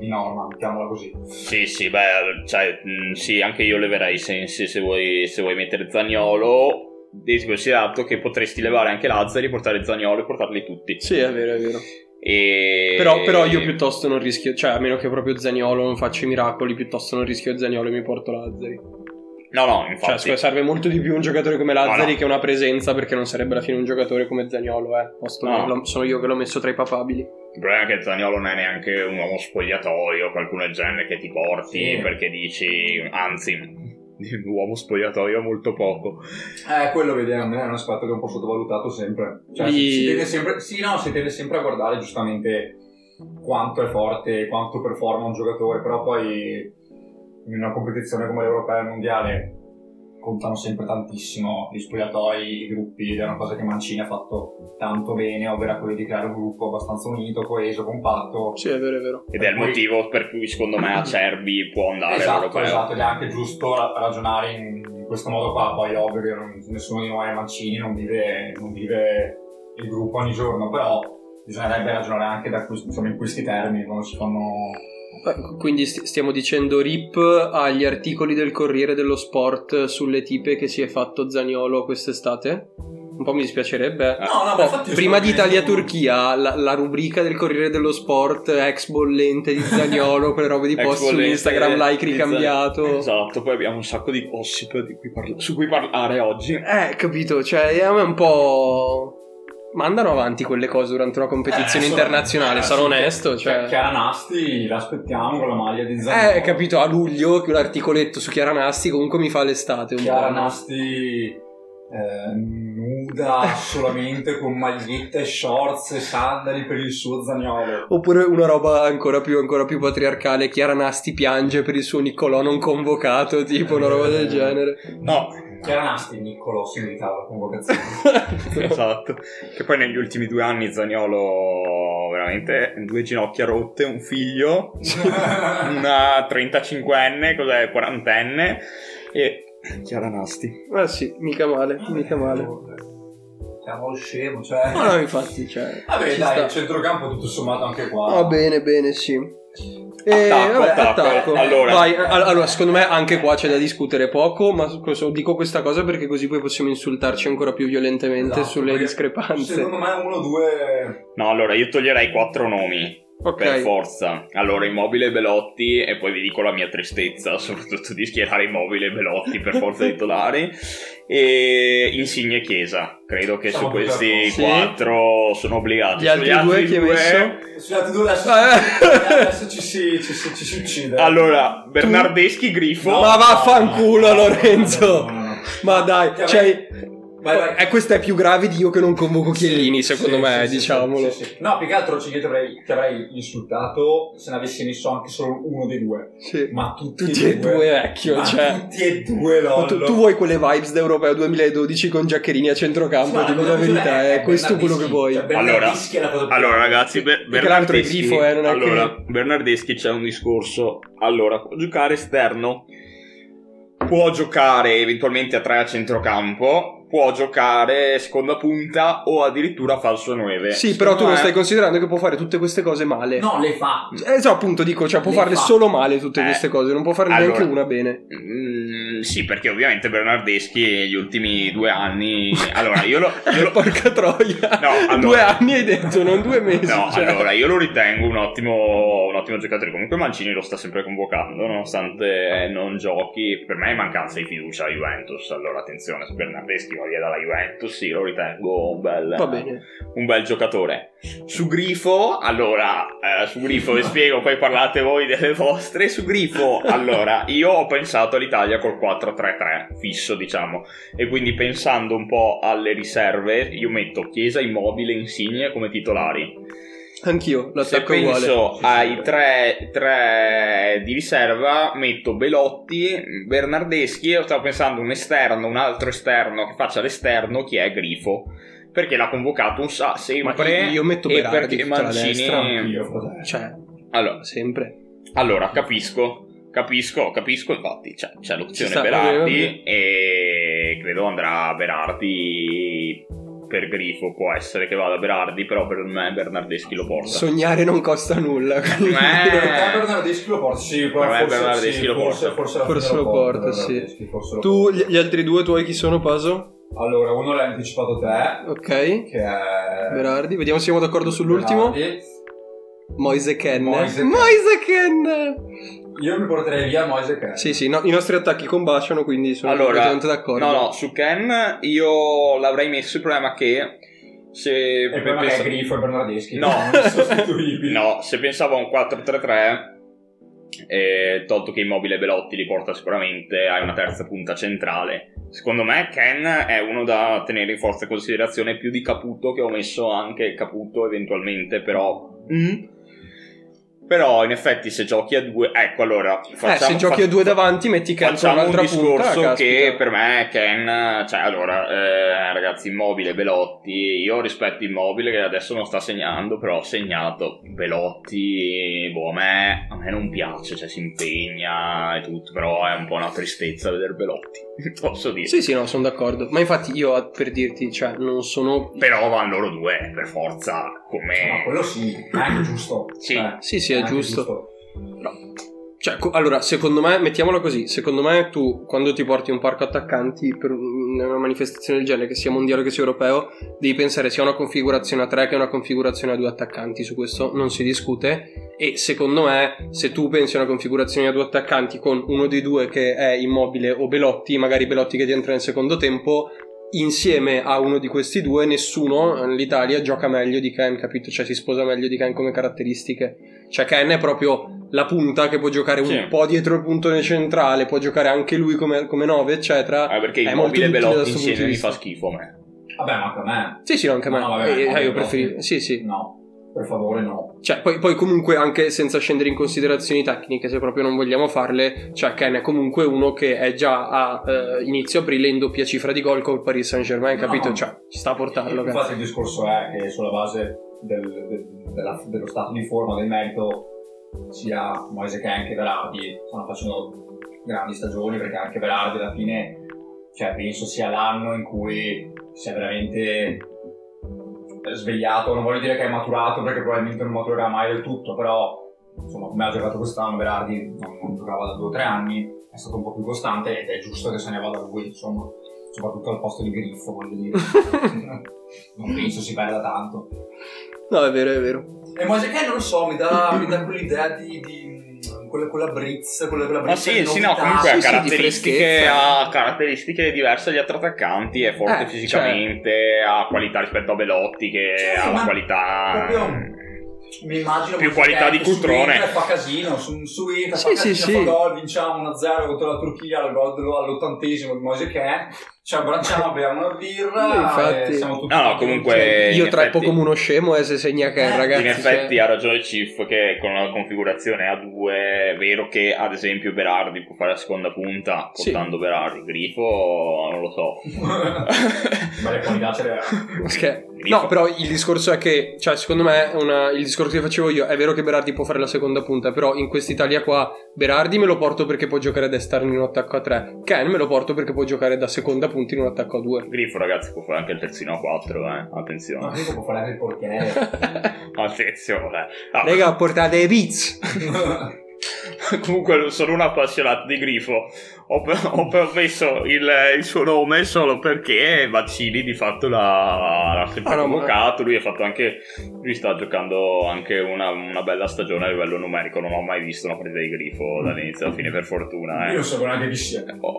Di norma, mettiamola così. Sì, sì, beh, cioè, mh, sì, anche io leverei Sensi se vuoi, se vuoi mettere Zaniolo. Devi considerato che potresti levare anche Lazzari, portare Zaniolo e portarli tutti. Sì, è vero, è vero. E... Però, però io piuttosto non rischio, cioè a meno che proprio Zaniolo non faccia i miracoli, piuttosto non rischio Zaniolo e mi porto Lazzari. No, no, infatti. Cioè, serve molto di più un giocatore come Lazzari no, no. che una presenza, perché non sarebbe alla fine un giocatore come Zaniolo, eh. Posto no. lo, sono io che l'ho messo tra i papabili. Il problema è che Zaniolo non è neanche un uomo spogliatoio, qualcuno del genere che ti porti, sì. perché dici, anzi, uomo spogliatoio molto poco. Eh, quello vediamo, è un aspetto che è un po' sottovalutato sempre. Cioè, e... si, si tende sempre. Sì, no, si tende sempre a guardare giustamente quanto è forte, quanto performa un giocatore, però poi in una competizione come l'Europea e il Mondiale contano sempre tantissimo gli spogliatoi, i gruppi, ed è una cosa che Mancini ha fatto tanto bene, ovvero quello di creare un gruppo abbastanza unito, coeso, compatto. Sì, è vero, è vero. Ed è il motivo per cui secondo me Acerbi può andare all'Europeo. Esatto, esatto, ed è anche giusto ragionare in questo modo qua. Poi ovvio che non, nessuno di noi è Mancini, non vive, non vive il gruppo ogni giorno, però bisognerebbe ragionare anche da questo, insomma, in questi termini, quando si fanno... Quindi stiamo dicendo rip agli articoli del Corriere dello Sport sulle tipe che si è fatto Zaniolo quest'estate? Un po' mi dispiacerebbe. No, no, oh, prima di Italia-Turchia, la, la rubrica del Corriere dello Sport ex bollente di Zaniolo, quelle robe di post su Instagram, like ricambiato. Esatto, poi abbiamo un sacco di gossip di cui parla- su cui parlare oggi. Eh, capito, cioè è un po'... Ma andano avanti quelle cose durante una competizione eh, internazionale, sono onesto. Cioè... Chiara Nasti l'aspettiamo con la maglia di Zaniolo. Eh, capito, a luglio che un articoletto su Chiara Nasti comunque mi fa l'estate. Un Chiara po'. Nasti eh, nuda solamente con magliette, shorts e sandali per il suo Zaniolo. Oppure una roba ancora più, ancora più patriarcale, Chiara Nasti piange per il suo Niccolò non convocato, tipo una roba del genere. No. Chiara Nasti, Niccolò si invitava alla convocazione. Esatto. Che poi negli ultimi due anni Zaniolo veramente due ginocchia rotte, un figlio, una trentacinquenne, cos'è, quarantenne e Chiara Nasti. Ah sì, mica male, ah, mica male. Siamo scemo, cioè. Ma no, infatti, cioè. Vabbè, dai, il centrocampo tutto sommato anche qua. Va bene, bene, sì. E attacco, vabbè, attacco. attacco. Allora. Vai, allora, secondo me anche qua c'è da discutere poco, ma dico questa cosa perché così poi possiamo insultarci ancora più violentemente, esatto, sulle discrepanze. Secondo me uno, due... No, allora, io toglierei quattro nomi. Okay. Per forza. Allora, Immobile e Belotti, e poi vi dico la mia tristezza, soprattutto di schierare Immobile e Belotti per forza titolari, e Insigne e Chiesa. Credo che siamo su questi quattro sì. sono obbligati. Gli altri, gli altri due che hai messo? Sugli altri due adesso, adesso ci, si, ci, si, ci si uccide. Allora, Bernardeschi, Grifo. No, ma vaffanculo, Lorenzo! No, no, no. Ma dai, cioè... Cioè... Vai, vai. Eh, questa è più grave di io che non convoco Chiellini, sì, secondo sì, me, sì, diciamolo. Sì, sì. No, più che altro cioè, io ti avrei, ti avrei insultato se ne avessi messo anche solo uno dei due. Sì. Ma tutti, tutti e due, due vecchio. Ma cioè... tutti e due, lollo. Tu, tu vuoi quelle vibes d'Europeo duemiladodici con Giaccherini a centrocampo, sì, dico la verità, è, è questo quello che vuoi. Cioè, allora, allora, ragazzi, Ber- Bernardeschi... Perché l'altro è Grifo, eh, non è allora, che... Bernardeschi c'è un discorso. Allora, può giocare esterno, può giocare eventualmente a tre a centrocampo... può giocare seconda punta o addirittura falso nove. Sì, però tu lo stai considerando che può fare tutte queste cose male. No, le fa. Eh, so, appunto, dico, cioè può le farle fa. solo male tutte eh, queste cose, non può farne allora, neanche una bene. Mm, sì, perché ovviamente Bernardeschi negli ultimi due anni... Allora, io lo... Io lo... Porca troia! No, allora... Due anni hai detto, non due mesi. No, cioè. Allora, io lo ritengo un ottimo, un ottimo giocatore. Comunque Mancini lo sta sempre convocando, nonostante non giochi. Per me è mancanza di fiducia a Juventus. Allora, attenzione, su Bernardeschi via dalla Juventus, sì, lo ritengo un bel, Va bene. un bel giocatore. Su Grifo, allora, eh, su Grifo vi spiego, poi parlate voi delle vostre. Su Grifo, allora, io ho pensato all'Italia col quattro tre tre fisso, diciamo, e quindi pensando un po' alle riserve, io metto Chiesa, Immobile, Insigne come titolari. Anch'io l'attacco uguale. Se penso ai tre, tre di riserva metto Belotti, Bernardeschi, io stavo pensando un esterno, un altro esterno che faccia l'esterno, chi è Grifo, perché l'ha convocato un sa sempre. Ma io metto Berardi e Mancini destra, cioè allora sempre allora capisco capisco capisco infatti c'è, c'è l'opzione sta, Berardi vabbè, vabbè. E credo andrà Berardi per Grifo, può essere che vada Berardi, però per me Bernardeschi lo porta. Sognare non costa nulla. Per me Bernardeschi lo porta, sì, forse, Bernardeschi sì, lo porta. Forse, forse, forse lo porta, porta sì. Forse lo tu, porta. Gli altri due tuoi chi sono, Paso? Allora, uno l'hai anticipato te. Ok. Che è... Berardi, vediamo se siamo d'accordo sull'ultimo. Berardi. Moise Kean. Moise Kean. Io mi porterei via Moise Kean. Sì, sì, no, i nostri attacchi combaciano, quindi sono completamente allora, d'accordo. No, no, su Kean io l'avrei messo, il problema che se il problema pensa... che è Grifo e Bernardeschi. No, no, se pensavo a un quattro tre tre eh, tolto che Immobile e Belotti li porta sicuramente, hai una terza punta centrale. Secondo me Kean è uno da tenere in forza considerazione più di Caputo, che ho messo anche Caputo eventualmente, però mm. Però in effetti se giochi a due, ecco, allora facciamo, eh, se giochi fa- a due davanti metti Kean con un'altra punta. Facciamo un discorso punta, che caspita. Per me Kean, cioè allora eh, ragazzi, Immobile, Belotti, io rispetto Immobile che adesso non sta segnando, però ha segnato. Belotti, boh, a me, a me non piace, cioè si impegna e tutto, però è un po' una tristezza vedere Belotti, posso dire. Sì sì, no, sono d'accordo, ma infatti io per dirti, cioè non sono, però vanno loro due per forza, come ma quello sì, è anche giusto, sì eh. sì sì è giusto, no. Cioè, co- allora secondo me, mettiamola così, secondo me tu quando ti porti un parco attaccanti per una manifestazione del genere, che sia mondiale che sia europeo, devi pensare sia a una configurazione a tre che a una configurazione a due attaccanti, su questo non si discute. E secondo me se tu pensi a una configurazione a due attaccanti con uno dei due che è Immobile o Belotti, magari Belotti che ti entra nel secondo tempo, insieme a uno di questi due nessuno l'Italia gioca meglio di Kean, capito? Cioè si sposa meglio di Kean come caratteristiche. Cioè Kean è proprio la punta che può giocare un sì. po' dietro il puntone centrale, può giocare anche lui come, come nove eccetera. Ah, perché Immobile e Belotti insieme mi fa schifo a me. Vabbè, ma anche a me. Sì sì, no, anche a me. No, no, vabbè, eh, vabbè, io preferisco. Sì sì. No, per favore no. Cioè poi, poi comunque anche senza scendere in considerazioni tecniche, se proprio non vogliamo farle, cioè Kean è comunque uno che è già a eh, inizio aprile in doppia cifra di gol col Paris Saint-Germain, no, capito? Cioè ci sta a portarlo. Infatti cazzo. Il discorso è che sulla base del, del, della, dello stato di forma, del merito, sia Moise Kean che Verardi stanno facendo grandi stagioni, perché anche Verardi alla fine, cioè penso sia l'anno in cui si è veramente svegliato, non voglio dire che è maturato perché probabilmente non maturerà mai del tutto, però insomma come ha giocato quest'anno Berardi non, non giocava da due o tre anni, è stato un po' più costante ed è giusto che se ne vada lui, insomma, soprattutto al posto di Grifo, voglio dire. Non penso si perda tanto. No, è vero, è vero. E Moise Kean non lo so, mi dà, mi dà quell'idea di, di... Quella, quella brizza, quella, quella brizza. Ma sì, sì, no, comunque ha sì, caratteristiche, sì, caratteristiche diverse agli altri attaccanti. È forte eh, fisicamente, cioè... ha qualità rispetto a Belotti, che cioè, ha la qualità. Proprio... Mi immagino più qualità di Cutrone. Fa casino, su, su Inter sì, fa casino, sì, fa sì. Gol, vinciamo uno a zero contro la Turchia, al gol all'ottantesimo di Moise Kean. Ci abbracciamo, abbiamo una birra. Infatti, e siamo tutti no, no, comunque io trappo effetti, come uno scemo e se segna Kean, eh, ragazzi. In effetti cioè... ha ragione il Cif che con la configurazione a due è vero che ad esempio Berardi può fare la seconda punta portando sì. Berardi, Grifo non lo so. Ma le qualità ce le ha. No, però il discorso è che, cioè secondo me una, il discorso che facevo io è vero che Berardi può fare la seconda punta, però in quest'Italia qua Berardi me lo porto perché può giocare da esterno in un attacco a tre, Kean me lo porto perché può giocare da seconda punta in un attacco a due. Grifo ragazzi può fare anche il terzino a quattro, eh, attenzione. Ma Grifo può fare anche il portiere. Attenzione. Ah. Raga, portate i pizz. Comunque sono un appassionato di Grifo, ho, ho messo il, il suo nome solo perché Mancini di fatto l'ha, l'ha sempre ah, no, convocato, lui ha fatto anche, lui sta giocando anche una, una bella stagione a livello numerico, non ho mai visto una partita di Grifo dall'inizio alla fine per fortuna. Eh. Io non so neanche chi sia. Oh.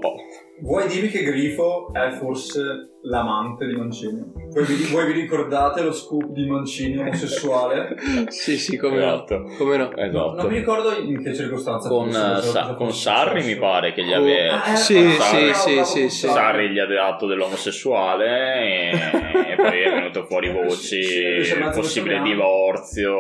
Vuoi dirmi che Grifo è forse l'amante di Mancini? Voi vi, voi vi ricordate lo scoop di Mancini omosessuale? Sì, sì, come esatto. No. Come no. Esatto. No, non mi ricordo in che circostanza. Con, Sa- con Sarri mi pare che gli oh. aveva... Eh, sì, Sarri, sì, no, sì, sì. Sarri gli aveva dato dell'omosessuale e, e poi è venuto fuori voci, sì, sì, possibile divorzio,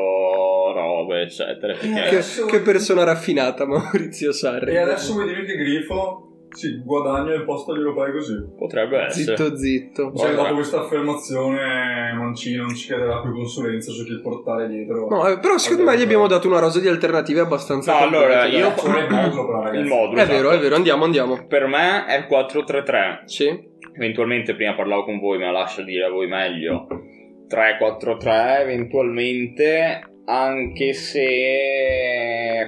robe, eccetera. Che, adesso... che persona raffinata Maurizio Sarri. E adesso vuoi dirmi che Grifo... Sì, guadagna il posto agli europei così. Potrebbe essere. Zitto, zitto. Cioè, dopo questa affermazione, Mancini non ci chiederà più consulenza su chi portare dietro. No, eh, però secondo me gli abbiamo dato una rosa di alternative abbastanza. No, allora io. Cioè, il modulo, il modulo. È esatto. Vero, è vero. Andiamo, andiamo. Per me è il quattro tre tre. Sì. Eventualmente, prima parlavo con voi, ma lascio dire a voi meglio. tre quattro tre, eventualmente. Anche se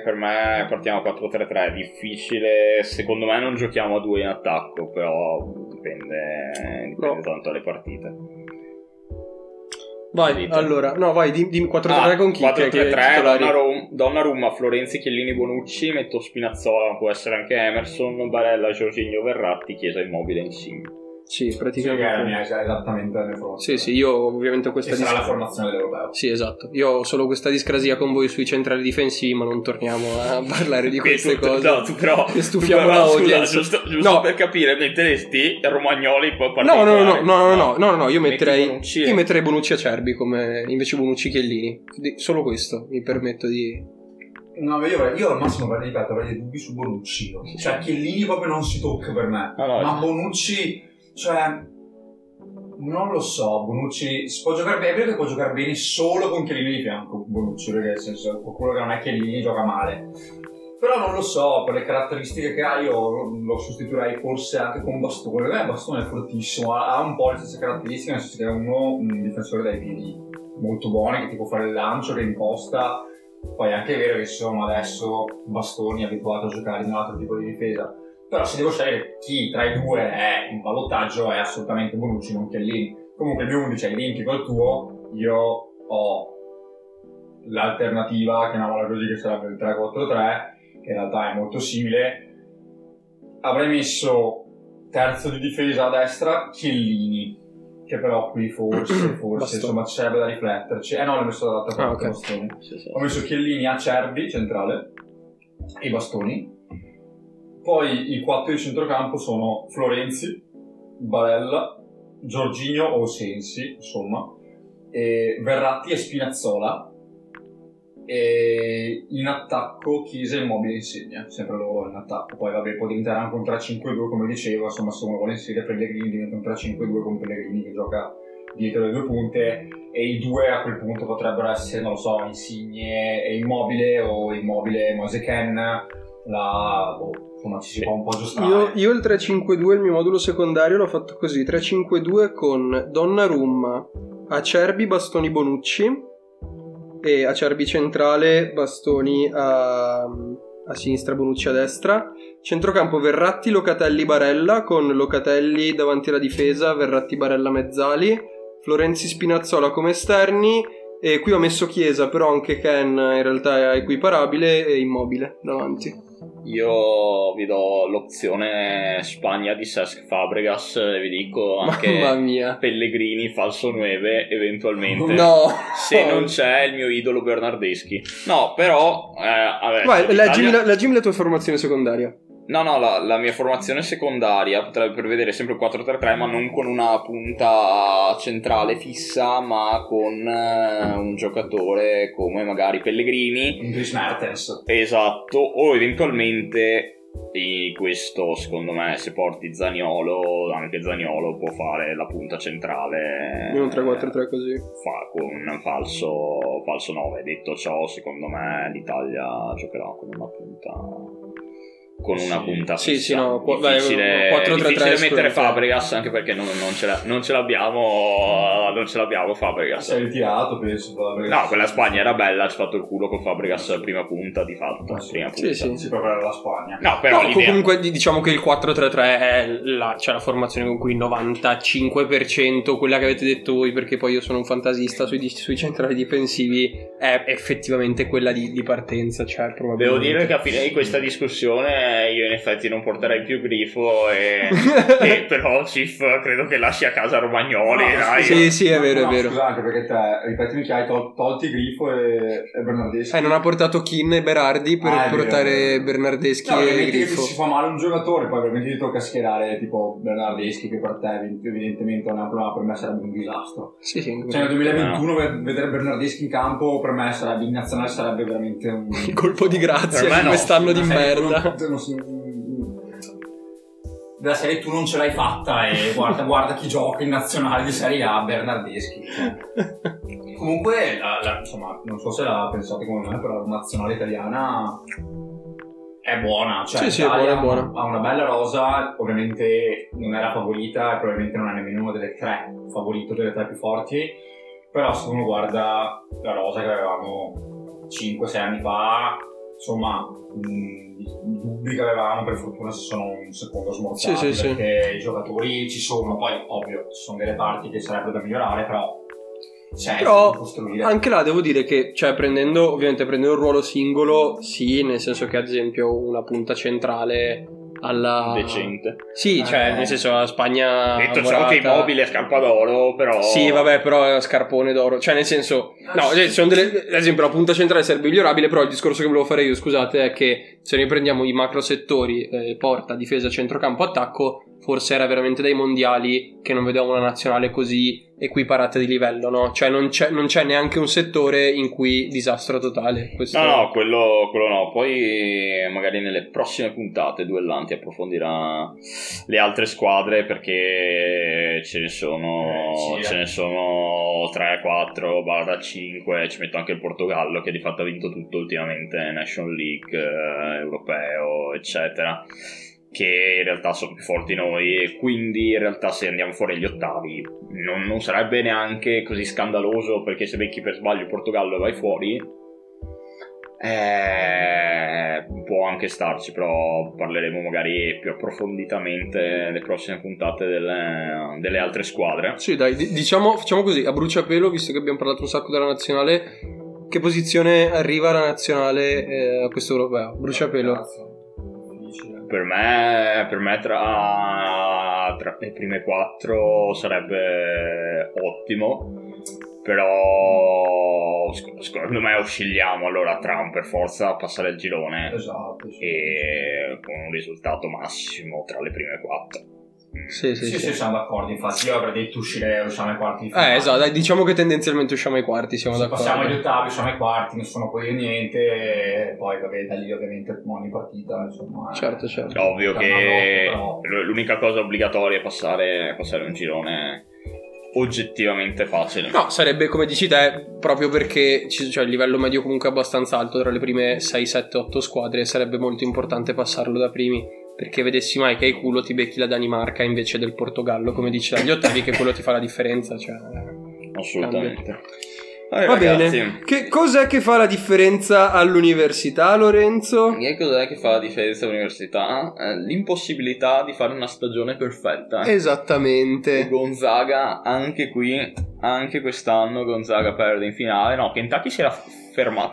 per me partiamo quattro tre tre, difficile, secondo me non giochiamo a due in attacco, però dipende, dipende no. tanto dalle partite. Vai, Dite. allora, no vai, dimmi dim, quattro tre tre ah, con chi? quattro tre tre, Donnarumma, Florenzi, Chiellini, Bonucci, metto Spinazzola, può essere anche Emerson, Barella, Jorginho, Verratti, Chiesa, Immobile insieme. Sì, praticamente. Sì, esattamente le sì, sì, io ovviamente ho questa discrasia. Sarà la formazione dell'Europeo. Sì, esatto. Io ho solo questa discrasia con voi sui centrali difensivi, ma non torniamo a parlare di queste tu, cose. No, tu però. Che stufiamo la audience. Giusto, giusto no. Per capire, metteresti Romagnoli poi no, no, no, no, no, no, no, no, io metterei Bonucci, io metterei Bonucci Acerbi come invece Bonucci Chiellini. Solo questo mi permetto di No, io, io al massimo avrei ripeto avrei dei dubbi su Bonucci. Cioè Chiellini proprio non si tocca per me. Allora. Ma Bonucci, cioè non lo so, Bonucci si può giocare bene, è vero che può giocare bene solo con Chiellini di fianco Bonucci, perché nel senso qualcuno che non è Chiellini gioca male. Però non lo so, per le caratteristiche che ha io lo sostituirei forse anche con Bastoni. Beh, Bastoni è fortissimo, ha un po' le stesse caratteristiche, nel senso che è uno un difensore dai piedi molto buono, che ti può fare il lancio, che imposta. Poi è anche vero che sono adesso Bastoni abituato a giocare in un altro tipo di difesa. Però se devo scegliere chi tra i due è in ballottaggio è assolutamente Bonucci, non Chiellini. Comunque il mio undici è identico al tuo, io ho l'alternativa, chiamiamola così, che sarebbe il tre quattro tre, che in realtà è molto simile. Avrei messo terzo di difesa a destra Chiellini, che però qui forse forse insomma c'è da rifletterci. Eh no, l'ho messo dall'altra parte, ah, okay. Bastoni. Sì, sì. Ho messo Chiellini, Acerbi centrale e Bastoni. Poi i quattro di centrocampo sono Florenzi, Barella, Jorginho o Sensi, insomma, e Verratti e Spinazzola. E in attacco Chiesa, Immobile, Insegna, sempre loro in attacco. Poi vabbè, può diventare anche un tre cinque due come dicevo, insomma se uno vuole inserire Pellegrini diventa un tre cinque due con Pellegrini che gioca dietro le due punte, e i due a quel punto potrebbero essere, non lo so, Insigne e Immobile o Immobile e Moise Kean, la boh. Insomma, ci si può un po' aggiustare. Io, io il tre cinque due, il mio modulo secondario, l'ho fatto così: tre cinque due con Donnarumma, Acerbi, Bastoni, Bonucci, e Acerbi centrale, Bastoni a, a sinistra, Bonucci a destra, centrocampo Verratti, Locatelli, Barella, con Locatelli davanti alla difesa, Verratti, Barella, mezzali, Florenzi, Spinazzola come esterni, e qui ho messo Chiesa, però anche Kean in realtà è equiparabile, e Immobile davanti. Io vi do l'opzione Spagna di Cesc Fabregas e vi dico anche Pellegrini, falso nove, eventualmente. No. Se non c'è il mio idolo Bernardeschi. No, però... Eh, vabbè, vai, leggimi, la, leggimi la tua formazione secondaria. No, no, la, la mia formazione secondaria potrebbe prevedere sempre il quattro tre tre, ma non con una punta centrale fissa, ma con eh, un giocatore come magari Pellegrini. Dries Mertens. Esatto, o eventualmente questo, secondo me, se porti Zaniolo, anche Zaniolo può fare la punta centrale. Un tre quattro tre così. Fa con un falso, falso nove. Detto ciò, secondo me l'Italia giocherà con una punta... con una sì. punta sì, sì, no, difficile, quattro, tre, difficile tre, mettere Fabregas, anche perché non, non, ce la, non ce l'abbiamo non ce l'abbiamo Fabregas, si è ritirato penso Fabregas. No, quella Spagna era bella, ci ha fatto il culo con Fabregas alla prima punta, di fatto sì, prima sì, punta. Sì, sì, proprio la Spagna. No, però no, comunque diciamo che il quattro tre tre è la, cioè la formazione con cui il novantacinque per cento, quella che avete detto voi, perché poi io sono un fantasista sui, sui centrali difensivi, è effettivamente quella di, di partenza, cioè probabilmente. Devo dire che a fine di questa discussione io in effetti non porterei più Grifo e, e però Cif credo che lasci a casa Romagnoli. No, dai. Sì, sì, è vero, no, è vero. Scusa, anche perché te, ripetimi che hai tol- tolti Grifo e, e Bernardeschi. Eh, non ha portato Kean e Berardi per ah, portare Bernardeschi, no, e Grifo. Si fa male un giocatore, poi ovviamente ti tocca schierare tipo Bernardeschi, che per te evidentemente non è un problema, per me sarebbe un disastro. Sì, sì, cioè nel duemilaventuno no. vedere Bernardeschi in campo per me sarebbe, in nazionale sarebbe veramente un colpo di grazia per me, no, quest'anno di merda. Non si... della serie tu non ce l'hai fatta, e guarda, guarda chi gioca in nazionale di Serie A, Bernardeschi. Comunque la, la, insomma, non so se la pensate come me, però la nazionale italiana è buona, cioè sì, sì, è buona, è buona. Ha una bella rosa, ovviamente non è la favorita e probabilmente non è nemmeno una delle tre favorite, delle tre più forti, però se uno guarda la rosa che avevamo cinque sei anni fa, insomma i dubbi che avevamo per fortuna si sono un secondo smorzati, sì, sì, perché sì. I giocatori ci sono, poi ovvio ci sono delle parti che sarebbero da migliorare, però c'è, però da costruire. Anche là devo dire che, cioè, prendendo ovviamente prendendo un ruolo singolo, sì, nel senso che ad esempio una punta centrale alla... decente, sì, eh, cioè nel senso la Spagna detto ciò che Immobile scarpa d'oro, però sì vabbè, però scarpone d'oro, cioè nel senso no, cioè, sono delle, ad esempio la punta centrale sarebbe migliorabile, però il discorso che volevo fare io, scusate, è che se noi prendiamo i macro settori eh, porta, difesa, centrocampo, attacco, forse era veramente dai mondiali che non vedevamo una nazionale così equiparata di livello, no? Cioè non c'è, non c'è neanche un settore in cui disastro totale. Questo no, no, quello, quello no. Poi magari nelle prossime puntate Duellanti approfondirà le altre squadre, perché ce ne sono eh, ce ne sono tre quattro barra cinque. Ci metto anche il Portogallo, che di fatto ha vinto tutto ultimamente, National League, eh, europeo eccetera, che in realtà sono più forti noi, e quindi in realtà se andiamo fuori agli ottavi non, non sarebbe neanche così scandaloso, perché se becchi per sbaglio il Portogallo e vai fuori eh, può anche starci. Però parleremo magari più approfonditamente nelle prossime puntate delle, delle altre squadre. Sì dai, d- diciamo, facciamo così, a bruciapelo, visto che abbiamo parlato un sacco della nazionale, che posizione arriva la nazionale eh, a questo europeo? Bruciapelo. Per me, per me tra, tra le prime quattro sarebbe ottimo, però secondo me oscilliamo allora tra per forza passare il girone, esatto, sì, e con un risultato massimo tra le prime quattro. Sì, sì, sì, sì, sì, siamo d'accordo. Infatti io avrei detto uscire, usciamo ai quarti di finale. Eh, esatto, diciamo che tendenzialmente usciamo ai quarti, siamo sì, d'accordo. Passiamo agli ottavi, usciamo ai quarti, non sono poi niente, e poi vabbè, da lì ovviamente ogni partita, insomma. Certo, certo. Ovvio che notte, però... l'unica cosa obbligatoria è passare, passare un girone oggettivamente facile. No, sarebbe come dici te, proprio perché ci, cioè, il livello medio comunque è abbastanza alto, tra le prime sei, sette, otto squadre, sarebbe molto importante passarlo da primi. Perché vedessi mai che hai culo ti becchi la Danimarca invece del Portogallo, come dice dagli ottavi, che quello ti fa la differenza, cioè, assolutamente. Allora, va ragazzi, bene, che cos'è che fa la differenza all'università, Lorenzo? Che cos'è che fa la differenza all'università? L'impossibilità di fare una stagione perfetta. Esattamente. E Gonzaga anche qui, anche quest'anno Gonzaga perde in finale. No, Kentucky si era fermata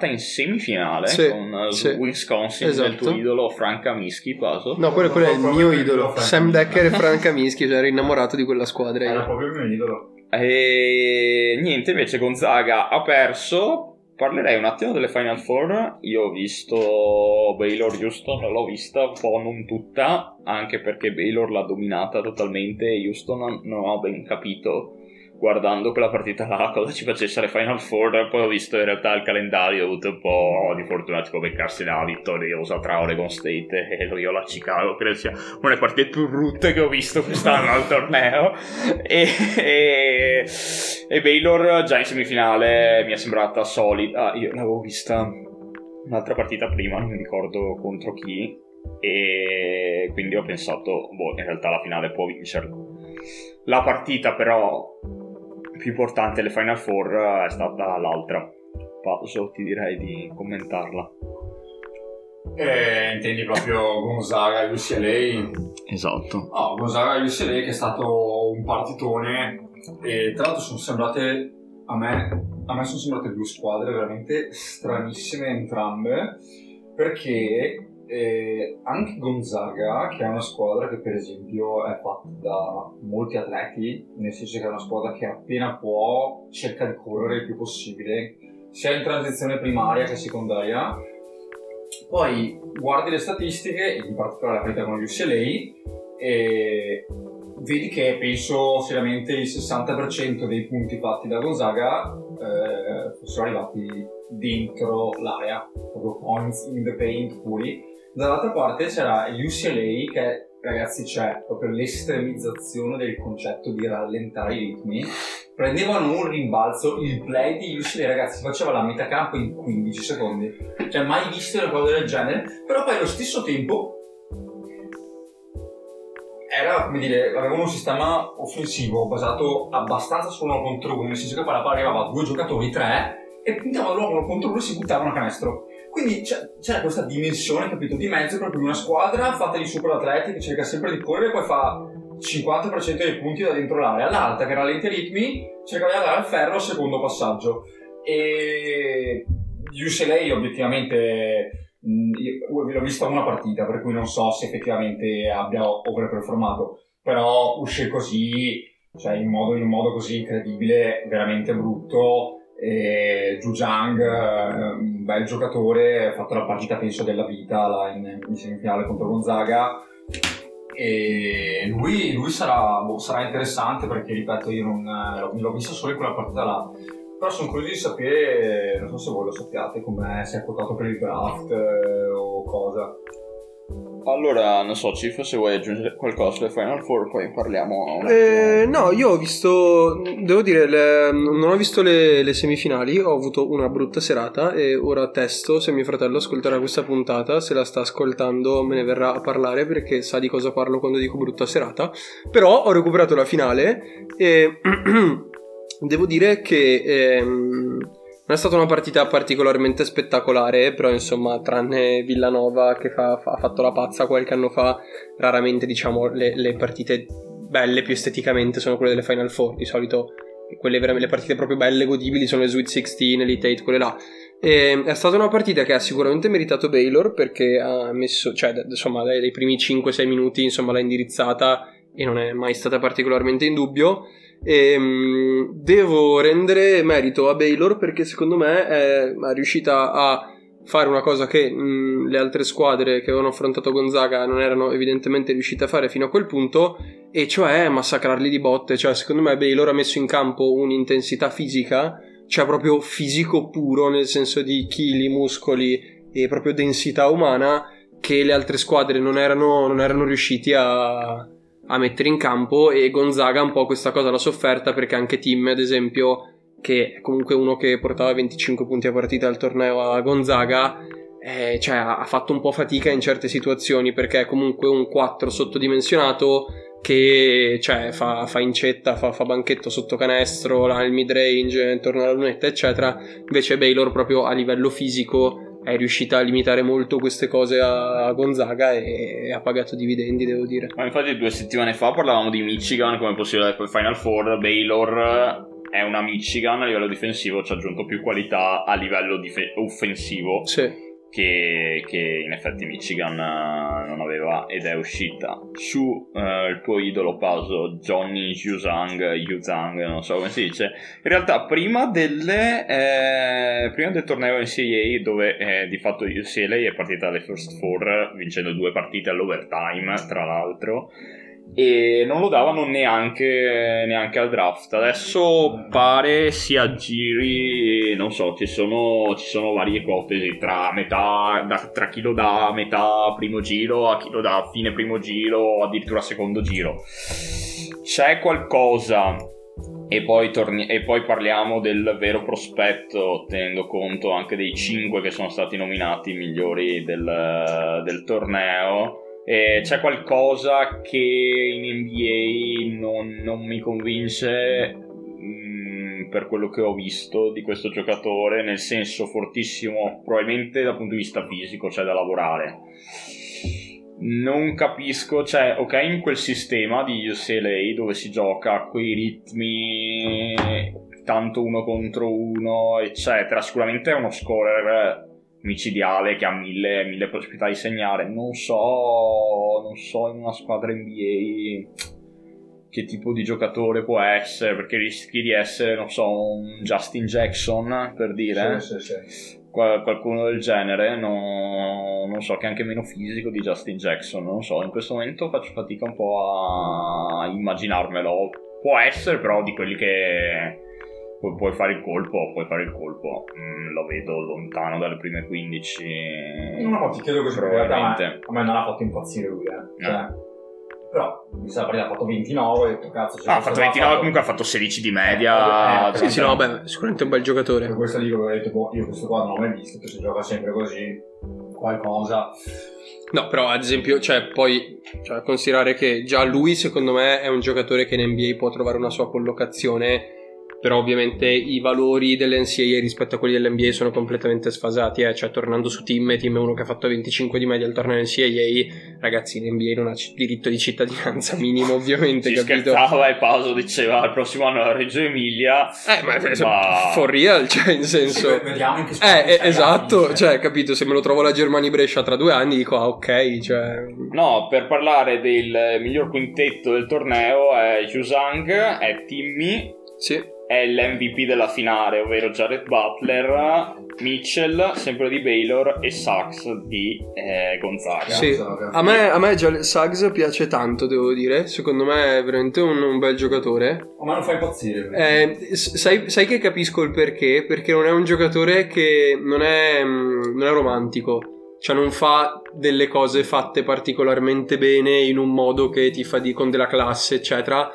in semifinale, sì, con sì, Wisconsin, esatto, del tuo idolo Frank Kaminsky. Paso. No, quello, quello è il mio idolo, Sam Dekker e Frank Kaminsky, cioè ero innamorato di quella squadra. Era proprio il mio idolo. E niente, invece Gonzaga ha perso. Parlerei un attimo delle Final Four. Io ho visto Baylor Houston, l'ho vista un po' non tutta, anche perché Baylor l'ha dominata totalmente e Houston non ho ben capito, guardando quella partita là, cosa ci facesse alle Final Four. Poi ho visto in realtà il calendario, ho avuto un po' di fortuna, tipo beccarsi la vittoriosa tra Oregon State e Loyola Chicago, credo sia una delle partite più brutte che ho visto quest'anno al torneo, e, e, e Baylor già in semifinale mi è sembrata solida. Io l'avevo vista un'altra partita prima, non mi ricordo contro chi, e quindi ho pensato, boh, in realtà la finale può vincerlo. La partita però più importante delle Final Four è stata l'altra. Passo, ti direi di commentarla. Eh, intendi proprio Gonzaga e U C L A? Esatto. Oh, Gonzaga e U C L A, che è stato un partitone, e tra l'altro sono sembrate a me a me sono sembrate due squadre veramente stranissime entrambe, perché Eh, anche Gonzaga, che è una squadra che per esempio è fatta da molti atleti, nel senso che è una squadra che appena può cerca di correre il più possibile, sia in transizione primaria che secondaria. Poi guardi le statistiche, in particolare la partita con gli U C L A, e vedi che penso seriamente il sessanta per cento dei punti fatti da Gonzaga eh, fossero arrivati dentro l'area, proprio points in the paint puri. Dall'altra parte c'era U C L A, che ragazzi c'è proprio l'estremizzazione del concetto di rallentare i ritmi. Prendevano un rimbalzo, il play di U C L A ragazzi faceva la metà campo in quindici secondi, cioè mai visto una cosa del genere. Però poi allo stesso tempo era, come dire, avevano un sistema offensivo basato abbastanza su uno contro uno, nel senso che poi la palla arrivava a due giocatori, tre, e puntavano l'uomo uno contro uno e si buttavano a canestro. Quindi c'era questa dimensione, capito, di mezzo proprio di una squadra fatta di super atleti che cerca sempre di correre e poi fa cinquanta per cento dei punti da dentro l'area, l'altra che rallenta i ritmi, cerca di andare al ferro al secondo passaggio. E U C L A obiettivamente io l'ho vista una partita, per cui non so se effettivamente abbia overperformato, però uscì così, cioè in modo, in modo così incredibile, veramente brutto. E Zhu Zhang, un bel giocatore, ha fatto la partita penso della vita là in, in semifinale contro Gonzaga, e lui, lui sarà, boh, sarà interessante, perché ripeto io non l'ho visto solo in quella partita là, però sono curioso di sapere, non so se voi lo sappiate, com'è, se è quotato per il draft eh, o cosa. Allora, non so, Cif, se vuoi aggiungere qualcosa sulle Final Four, poi parliamo un attimo. Eh, no, io ho visto, devo dire, le, non ho visto le, le semifinali, ho avuto una brutta serata e ora testo se mio fratello ascolterà questa puntata, se la sta ascoltando me ne verrà a parlare perché sa di cosa parlo quando dico brutta serata, però ho recuperato la finale e devo dire che... Ehm, non è stata una partita particolarmente spettacolare, però insomma, tranne Villanova che fa, fa, ha fatto la pazza qualche anno fa, raramente diciamo le, le partite belle più esteticamente sono quelle delle Final Four, di solito quelle veramente, le partite proprio belle, godibili, sono le Sweet sedici, le Elite otto, quelle là. E è stata una partita che ha sicuramente meritato Baylor, perché ha messo, cioè insomma dai, dai primi cinque sei minuti insomma l'ha indirizzata e non è mai stata particolarmente in dubbio. E, um, devo rendere merito a Baylor perché secondo me è, è riuscita a fare una cosa che mh, le altre squadre che avevano affrontato Gonzaga non erano evidentemente riuscite a fare fino a quel punto, e cioè massacrarli di botte. Cioè secondo me Baylor ha messo in campo un'intensità fisica, cioè proprio fisico puro nel senso di chili, muscoli e proprio densità umana, che le altre squadre non erano, non erano riusciti a... a mettere in campo, e Gonzaga un po' questa cosa l'ha sofferta, perché anche Tim, ad esempio, che è comunque uno che portava venticinque punti a partita al torneo a Gonzaga, eh, cioè ha fatto un po' fatica in certe situazioni, perché è comunque un quattro sottodimensionato che cioè, fa, fa incetta, fa, fa banchetto sotto canestro, là il mid range, intorno alla lunetta eccetera. Invece Baylor proprio a livello fisico è riuscita a limitare molto queste cose a Gonzaga e ha pagato dividendi, devo dire. Ma infatti due settimane fa parlavamo di Michigan come possibile Final Four. Baylor è una Michigan a livello difensivo, ci ha aggiunto più qualità a livello dif- offensivo sì. che, che in effetti Michigan non aveva, ed è uscita su eh, il tuo idolo Paso, Johnny Juzang, Juzang, non so come si dice. In realtà prima delle eh, prima del torneo N C A A, dove eh, di fatto U C L A è partita alle First Four vincendo due partite all'overtime tra l'altro, e non lo davano neanche neanche al draft. Adesso pare sia giri, non so, ci sono ci sono varie ipotesi tra metà da, tra chi lo dà a metà primo giro a chi lo dà a fine primo giro o addirittura secondo giro. C'è qualcosa, e poi torni- e poi parliamo del vero prospetto, tenendo conto anche dei cinque che sono stati nominati migliori del, del torneo. Eh, c'è qualcosa che in N B A non, non mi convince mh, per quello che ho visto di questo giocatore, nel senso fortissimo probabilmente dal punto di vista fisico, c'è cioè da lavorare. Non capisco, cioè ok, in quel sistema di U C L A dove si gioca a quei ritmi tanto uno contro uno eccetera, sicuramente è uno scorer micidiale che ha mille, mille possibilità di segnare. Non so, non so in una squadra N B A che tipo di giocatore può essere, perché rischi di essere, non so, un Justin Jackson per dire, sì, sì, sì. Qual- qualcuno del genere, no, non so, che è anche meno fisico di Justin Jackson, non so, in questo momento faccio fatica un po' a immaginarmelo. Può essere però di quelli che Pu- puoi fare il colpo, puoi fare il colpo. Mm, lo vedo lontano dalle prime quindici. No, no, ti chiedo che probabilmente. A me, a me non ha fatto impazzire lui, eh. Cioè, no. Però mi sa che ha fatto ventinove, ho detto cazzo. Ah, ha fatto ventinove, fatto... comunque ha fatto sedici di media. Eh, eh, sì, sì, no, beh, sicuramente un bel giocatore. Per questo dico, ho detto, boh, io questo qua non l'ho mai visto, se gioca sempre così, qualcosa. No, però ad esempio, cioè, poi cioè, considerare che già lui, secondo me, è un giocatore che in N B A può trovare una sua collocazione. Però ovviamente i valori dell'N C A A rispetto a quelli dell'N B A sono completamente sfasati, eh? Cioè tornando su Tim, Tim è uno che ha fatto venticinque di media al torneo N C A A, ragazzi l'N B A non ha c- diritto di cittadinanza minimo ovviamente. Si capito? Scherzava e Paso diceva il prossimo anno la Reggio Emilia, eh ma, ma... for real, cioè in senso vediamo che eh, eh esatto, anni, cioè capito, se me lo trovo la Germania Brescia tra due anni dico ah ok, cioè no. Per parlare del miglior quintetto del torneo è Juzang, è Timmy, sì, è l'M V P della finale, ovvero Jared Butler, Mitchell, sempre di Baylor, e Suggs di eh, Gonzaga. Sì, a me, a me già Suggs piace tanto, devo dire. Secondo me è veramente un, un bel giocatore. Ma non fa impazzire. Eh, sai, sai che capisco il perché? Perché non è un giocatore che non è, non è romantico. Cioè non fa delle cose fatte particolarmente bene in un modo che ti fa di con della classe eccetera,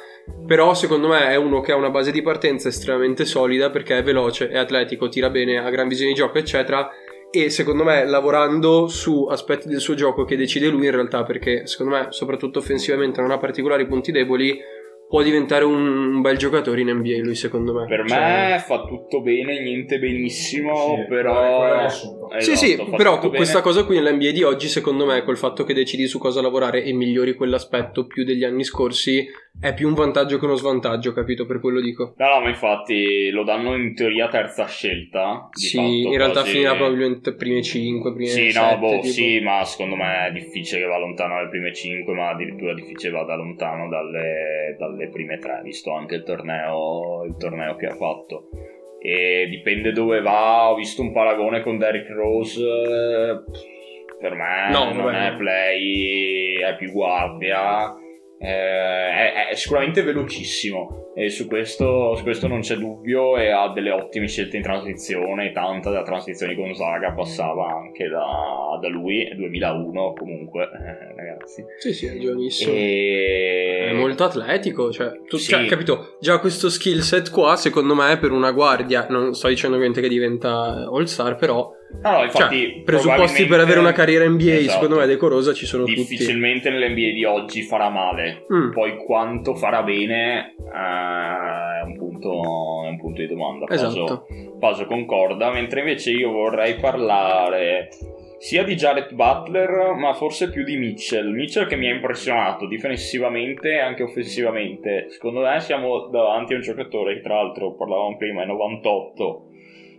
però secondo me è uno che ha una base di partenza estremamente solida perché è veloce, è atletico, tira bene, ha gran visione di gioco eccetera, e secondo me lavorando su aspetti del suo gioco che decide lui in realtà, perché secondo me soprattutto offensivamente non ha particolari punti deboli, può diventare un bel giocatore in N B A lui, secondo me. Per cioè... me fa tutto bene, niente benissimo, sì, però... Eh, esatto, sì, sì, però con questa cosa qui nell'N B A di oggi, secondo me, col fatto che decidi su cosa lavorare e migliori quell'aspetto più degli anni scorsi, è più un vantaggio che uno svantaggio, capito? Per quello dico. No, no, ma infatti lo danno in teoria terza scelta. Di sì, fatto, in realtà quasi... finirà probabilmente prime cinque, prime sì, sette. No, boh, tipo... Sì, ma secondo me è difficile che va lontano dalle prime cinque, ma addirittura difficile vada lontano dalle... dalle le prime tre, visto anche il torneo il torneo che ha fatto, e dipende dove va. Ho visto un paragone con Derrick Rose, per me no, non beh. è play, è più guardia, eh, è, è sicuramente velocissimo e su questo, su questo non c'è dubbio, e ha delle ottime scelte in transizione, tanta da transizione Gonzaga passava anche da, da lui, duemilauno comunque, eh, ragazzi. Sì, sì, è giovanissimo. E... è molto atletico, cioè, tu, sì. cioè, capito, già questo skill set qua secondo me è per una guardia, non sto dicendo ovviamente che diventa all star, però no, no, infatti, cioè, presupposti per avere una carriera N B A, esatto, secondo me decorosa ci sono difficilmente tutti. Difficilmente nell'N B A di oggi farà male, mm. poi quanto farà bene eh, è, un punto, è un punto di domanda. Esatto. Paso concorda, mentre invece io vorrei parlare sia di Jared Butler, ma forse più di Mitchell. Mitchell che mi ha impressionato difensivamente e anche offensivamente. Secondo me siamo davanti a un giocatore che tra l'altro parlavamo prima è novantotto,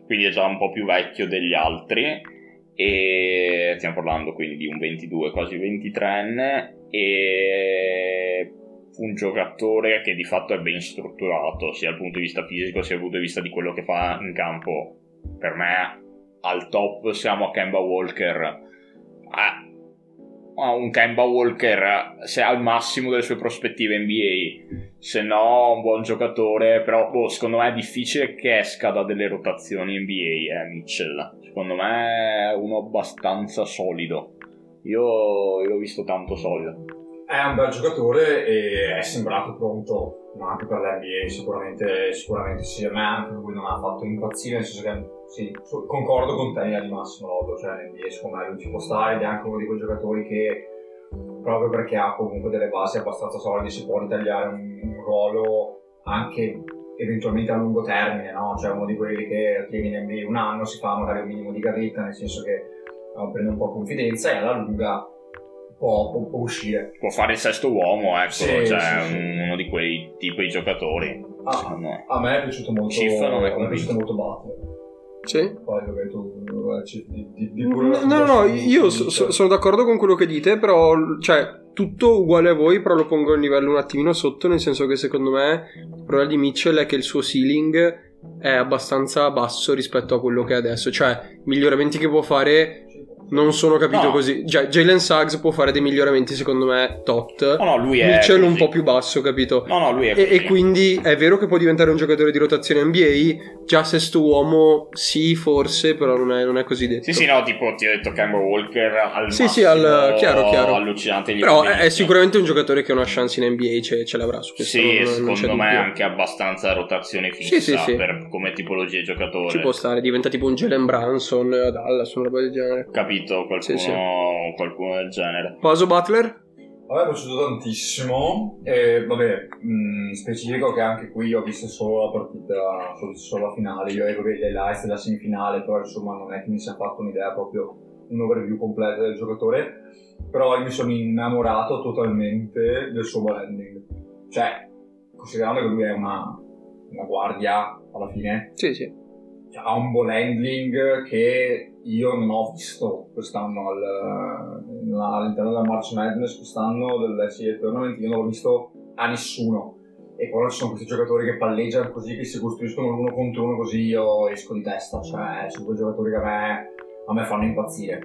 quindi è già un po' più vecchio degli altri, e stiamo parlando quindi di un ventidue, quasi ventitreenne, e un giocatore che di fatto è ben strutturato sia dal punto di vista fisico sia dal punto di vista di quello che fa in campo. Per me al top siamo a Kemba Walker, ah, un Kemba Walker se al massimo delle sue prospettive N B A, se no un buon giocatore, però boh, secondo me è difficile che esca da delle rotazioni N B A, eh, Mitchell, secondo me è uno abbastanza solido, io, io l'ho visto tanto solido. È un bel giocatore e è sembrato pronto, ma anche per l'N B A sicuramente, sicuramente sì, a me anche lui non ha fatto impazzire, nel senso che sì, concordo con te di Massimo Lodo, cioè l'N B A secondo me non ci può stare, ed è anche uno di quei giocatori che proprio perché ha comunque delle basi abbastanza solide si può ritagliare un, un ruolo anche eventualmente a lungo termine, no? Cioè uno di quelli che tieni in N B A un anno, si fa magari un minimo di gavetta, nel senso che uh, prende un po' confidenza e alla lunga Può, può, può uscire, può fare il sesto uomo, ecco, sì, cioè sì, sì. uno di quei tipi di giocatori. Ah, me. A me è piaciuto molto Chief, non è mi è piaciuto molto Butler. Sì? Poi lo vedo di, di, di no, no, no, io so, so, sono d'accordo con quello che dite, però cioè tutto uguale a voi, però lo pongo a un livello un attimino sotto, nel senso che secondo me il problema di Mitchell è che il suo ceiling è abbastanza basso rispetto a quello che è adesso, cioè miglioramenti che può fare non sono capito no. così. Già, Jalen Suggs può fare dei miglioramenti secondo me tot, oh no, lui è Mitchell così. Un po' più basso, capito? No, no, lui è e, e quindi è vero che può diventare un giocatore di rotazione N B A, già sesto uomo sì forse, però non è, non è così detto. Sì sì, no, tipo ti ho detto Kemba Walker al sì, massimo sì, al, chiaro, chiaro. Allucinante gli però è, è sicuramente un giocatore che ha una chance in N B A, ce, ce l'avrà su questo. Sì, non, secondo non c'è me dubbio. Anche abbastanza rotazione fissa sì, sì, sì. Per, come tipologia di giocatore ci può stare, diventa tipo un Jalen Brunson a Dallas, una roba del genere, capito? Qualcuno, sì, sì. qualcuno del genere. Paso Butler? A me è piaciuto tantissimo. E, vabbè, mh, specifico che anche qui ho visto solo la partita, solo, solo la finale. Io avevo le highlights della semifinale, però insomma non è che mi sia fatto un'idea, proprio un overview completo del giocatore. Però io mi sono innamorato totalmente del suo ballending. Cioè, considerando che lui è una, una guardia alla fine. Sì, sì. Ha un ball handling che io non ho visto quest'anno al, all'interno della March Madness, quest'anno del S E A Tournament, io non l'ho visto a nessuno. E quando ci sono questi giocatori che palleggiano così, che si costruiscono l'uno contro uno, così io esco di testa. Cioè, sono quei giocatori che a me, a me fanno impazzire.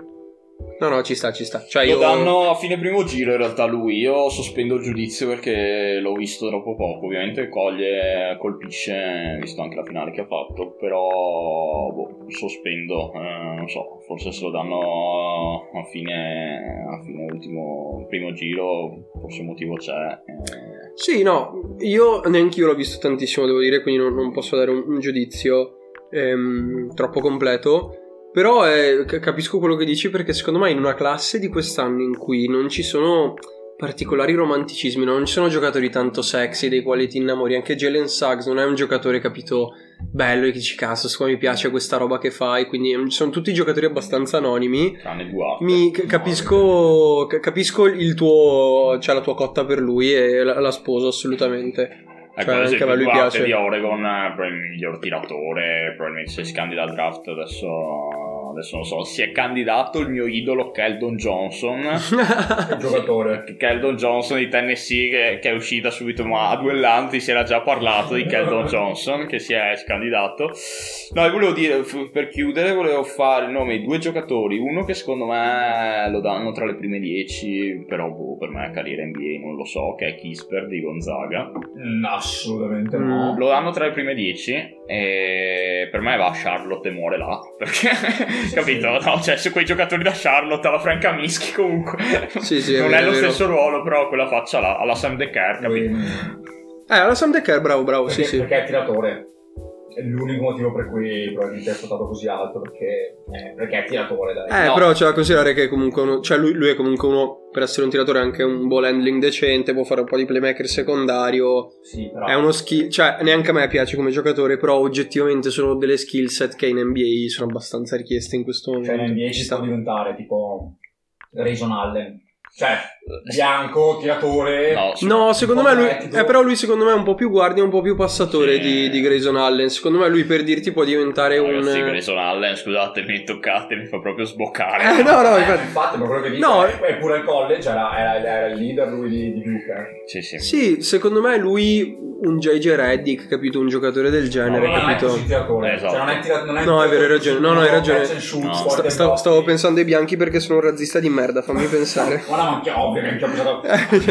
No, no, ci sta, ci sta. Cioè, lo io... danno a fine primo giro in realtà lui. Io sospendo il giudizio perché l'ho visto troppo poco. Ovviamente coglie, colpisce, visto anche la finale che ha fatto. Però boh, sospendo, eh, non so, forse se lo danno a fine, a fine ultimo primo giro, forse motivo c'è. Eh. Sì, no, io neanch'io l'ho visto tantissimo, devo dire, quindi non, non posso dare un, un giudizio ehm, troppo completo. Però eh, capisco quello che dici, perché secondo me in una classe di quest'anno in cui non ci sono particolari romanticismi, non ci sono giocatori tanto sexy dei quali ti innamori, anche Jalen Suggs non è un giocatore, capito, bello e che dici cazzo mi piace questa roba che fai, quindi sono tutti giocatori abbastanza anonimi. Mi capisco, capisco il tuo, cioè la tua cotta per lui, e la, la sposo assolutamente. Ecco, cioè, esempio, lui piace. Di Oregon è il miglior tiratore, probabilmente se si candida al draft adesso, adesso non so, si è candidato il mio idolo Keldon Johnson, giocatore Keldon Johnson di Tennessee, che, che è uscita subito, ma a duellanti si era già parlato di Keldon Johnson che si è candidato. No, io volevo dire, per chiudere volevo fare il nome di due giocatori, uno che secondo me lo danno tra le prime dieci, però boh, per me è carriera N B A, non lo so, che è Kisper di Gonzaga. No, assolutamente no, lo danno tra le prime dieci e per me va a Charlotte e muore là, perché capito? Sì. No, cioè su quei giocatori da Charlotte alla Franca Mischi comunque sì, sì, non è, è lo stesso ruolo, però quella faccia là alla Sam De Kerr, capito? Eh, alla Sam De Kerr, bravo bravo, perché, sì, perché sì. È tiratore, è l'unico motivo per cui probabilmente è stato così alto, perché, eh, perché è tiratore, dai. Eh no. Però c'è da considerare che comunque uno, cioè lui, lui è comunque uno, per essere un tiratore, anche un ball handling decente, può fare un po' di playmaker secondario, sì, però... è uno skill, cioè neanche a me piace come giocatore, però oggettivamente sono delle skill set che in N B A sono abbastanza richieste in questo momento. Cioè in N B A ci sta a diventare tipo Grayson Allen, cioè bianco tiratore, no, cioè, no secondo me lui eh, però lui secondo me è un po' più guardia, un po' più passatore, sì. di, di Grayson Allen, secondo me lui, per dirti, può diventare no, un sì, Grayson Allen, scusate, mi toccate, mi fa proprio sboccare. Eh, no no, eh, infatti, infatti ma quello che dice no, è pure al college era, era, era il leader lui di, di Duke, sì, sì. Sì, secondo me lui un J J Redick, capito, un giocatore del genere, no, capito, non è tiratore, esatto. Cioè, non è tira- non è no è vero, hai ragione, no no hai ragione no. Sta, stavo, stavo pensando ai bianchi perché sono un razzista di merda, fammi pensare. Anche ovvio che anche ho pensato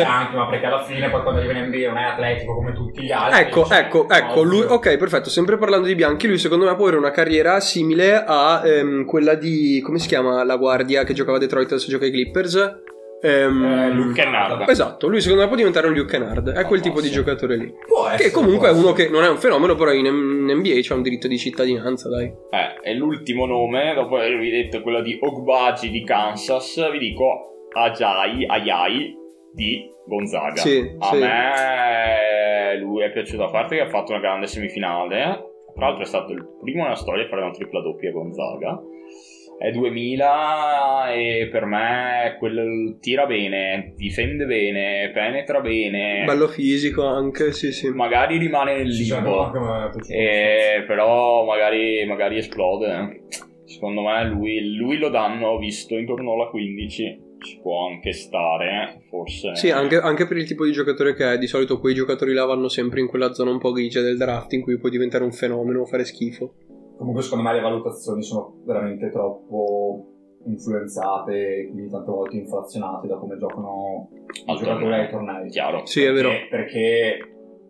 anche, ma perché alla fine poi quando arriva in N B A non è atletico come tutti gli altri, ecco, cioè, ecco, ecco lui, ok, perfetto. Sempre parlando di bianchi, lui secondo me può avere una carriera simile a ehm, quella di, come si chiama, la guardia che giocava a Detroit, adesso gioca ai Clippers, ehm, eh, Luke Kennard. Esatto, lui secondo me può diventare un Luke Kennard, è quel tipo di giocatore lì, può essere, che comunque è uno che non è un fenomeno, però in, in N B A c'ha un diritto di cittadinanza, dai. Eh, e l'ultimo nome, dopo avervi detto quello di Ogbaji di Kansas, vi dico Ajay, Ayai di Gonzaga. Sì, a sì. Me lui è piaciuto, a parte che ha fatto una grande semifinale, tra l'altro è stato il primo nella storia a fare una tripla doppia Gonzaga, è duemila, e per me quel tira bene, difende bene, penetra bene, bello fisico anche, sì sì, magari rimane nel limbo, eh, però magari, magari esplode. Secondo me lui, lui lo danno visto intorno alla quindici, ci può anche stare, forse sì, anche, anche per il tipo di giocatore che è. Di solito quei giocatori là vanno sempre in quella zona un po' grigia del draft in cui puoi diventare un fenomeno o fare schifo. Comunque secondo me le valutazioni sono veramente troppo influenzate, quindi tante volte inflazionate da come giocano i giocatori ai tornei, chiaro, sì, è vero, perché, perché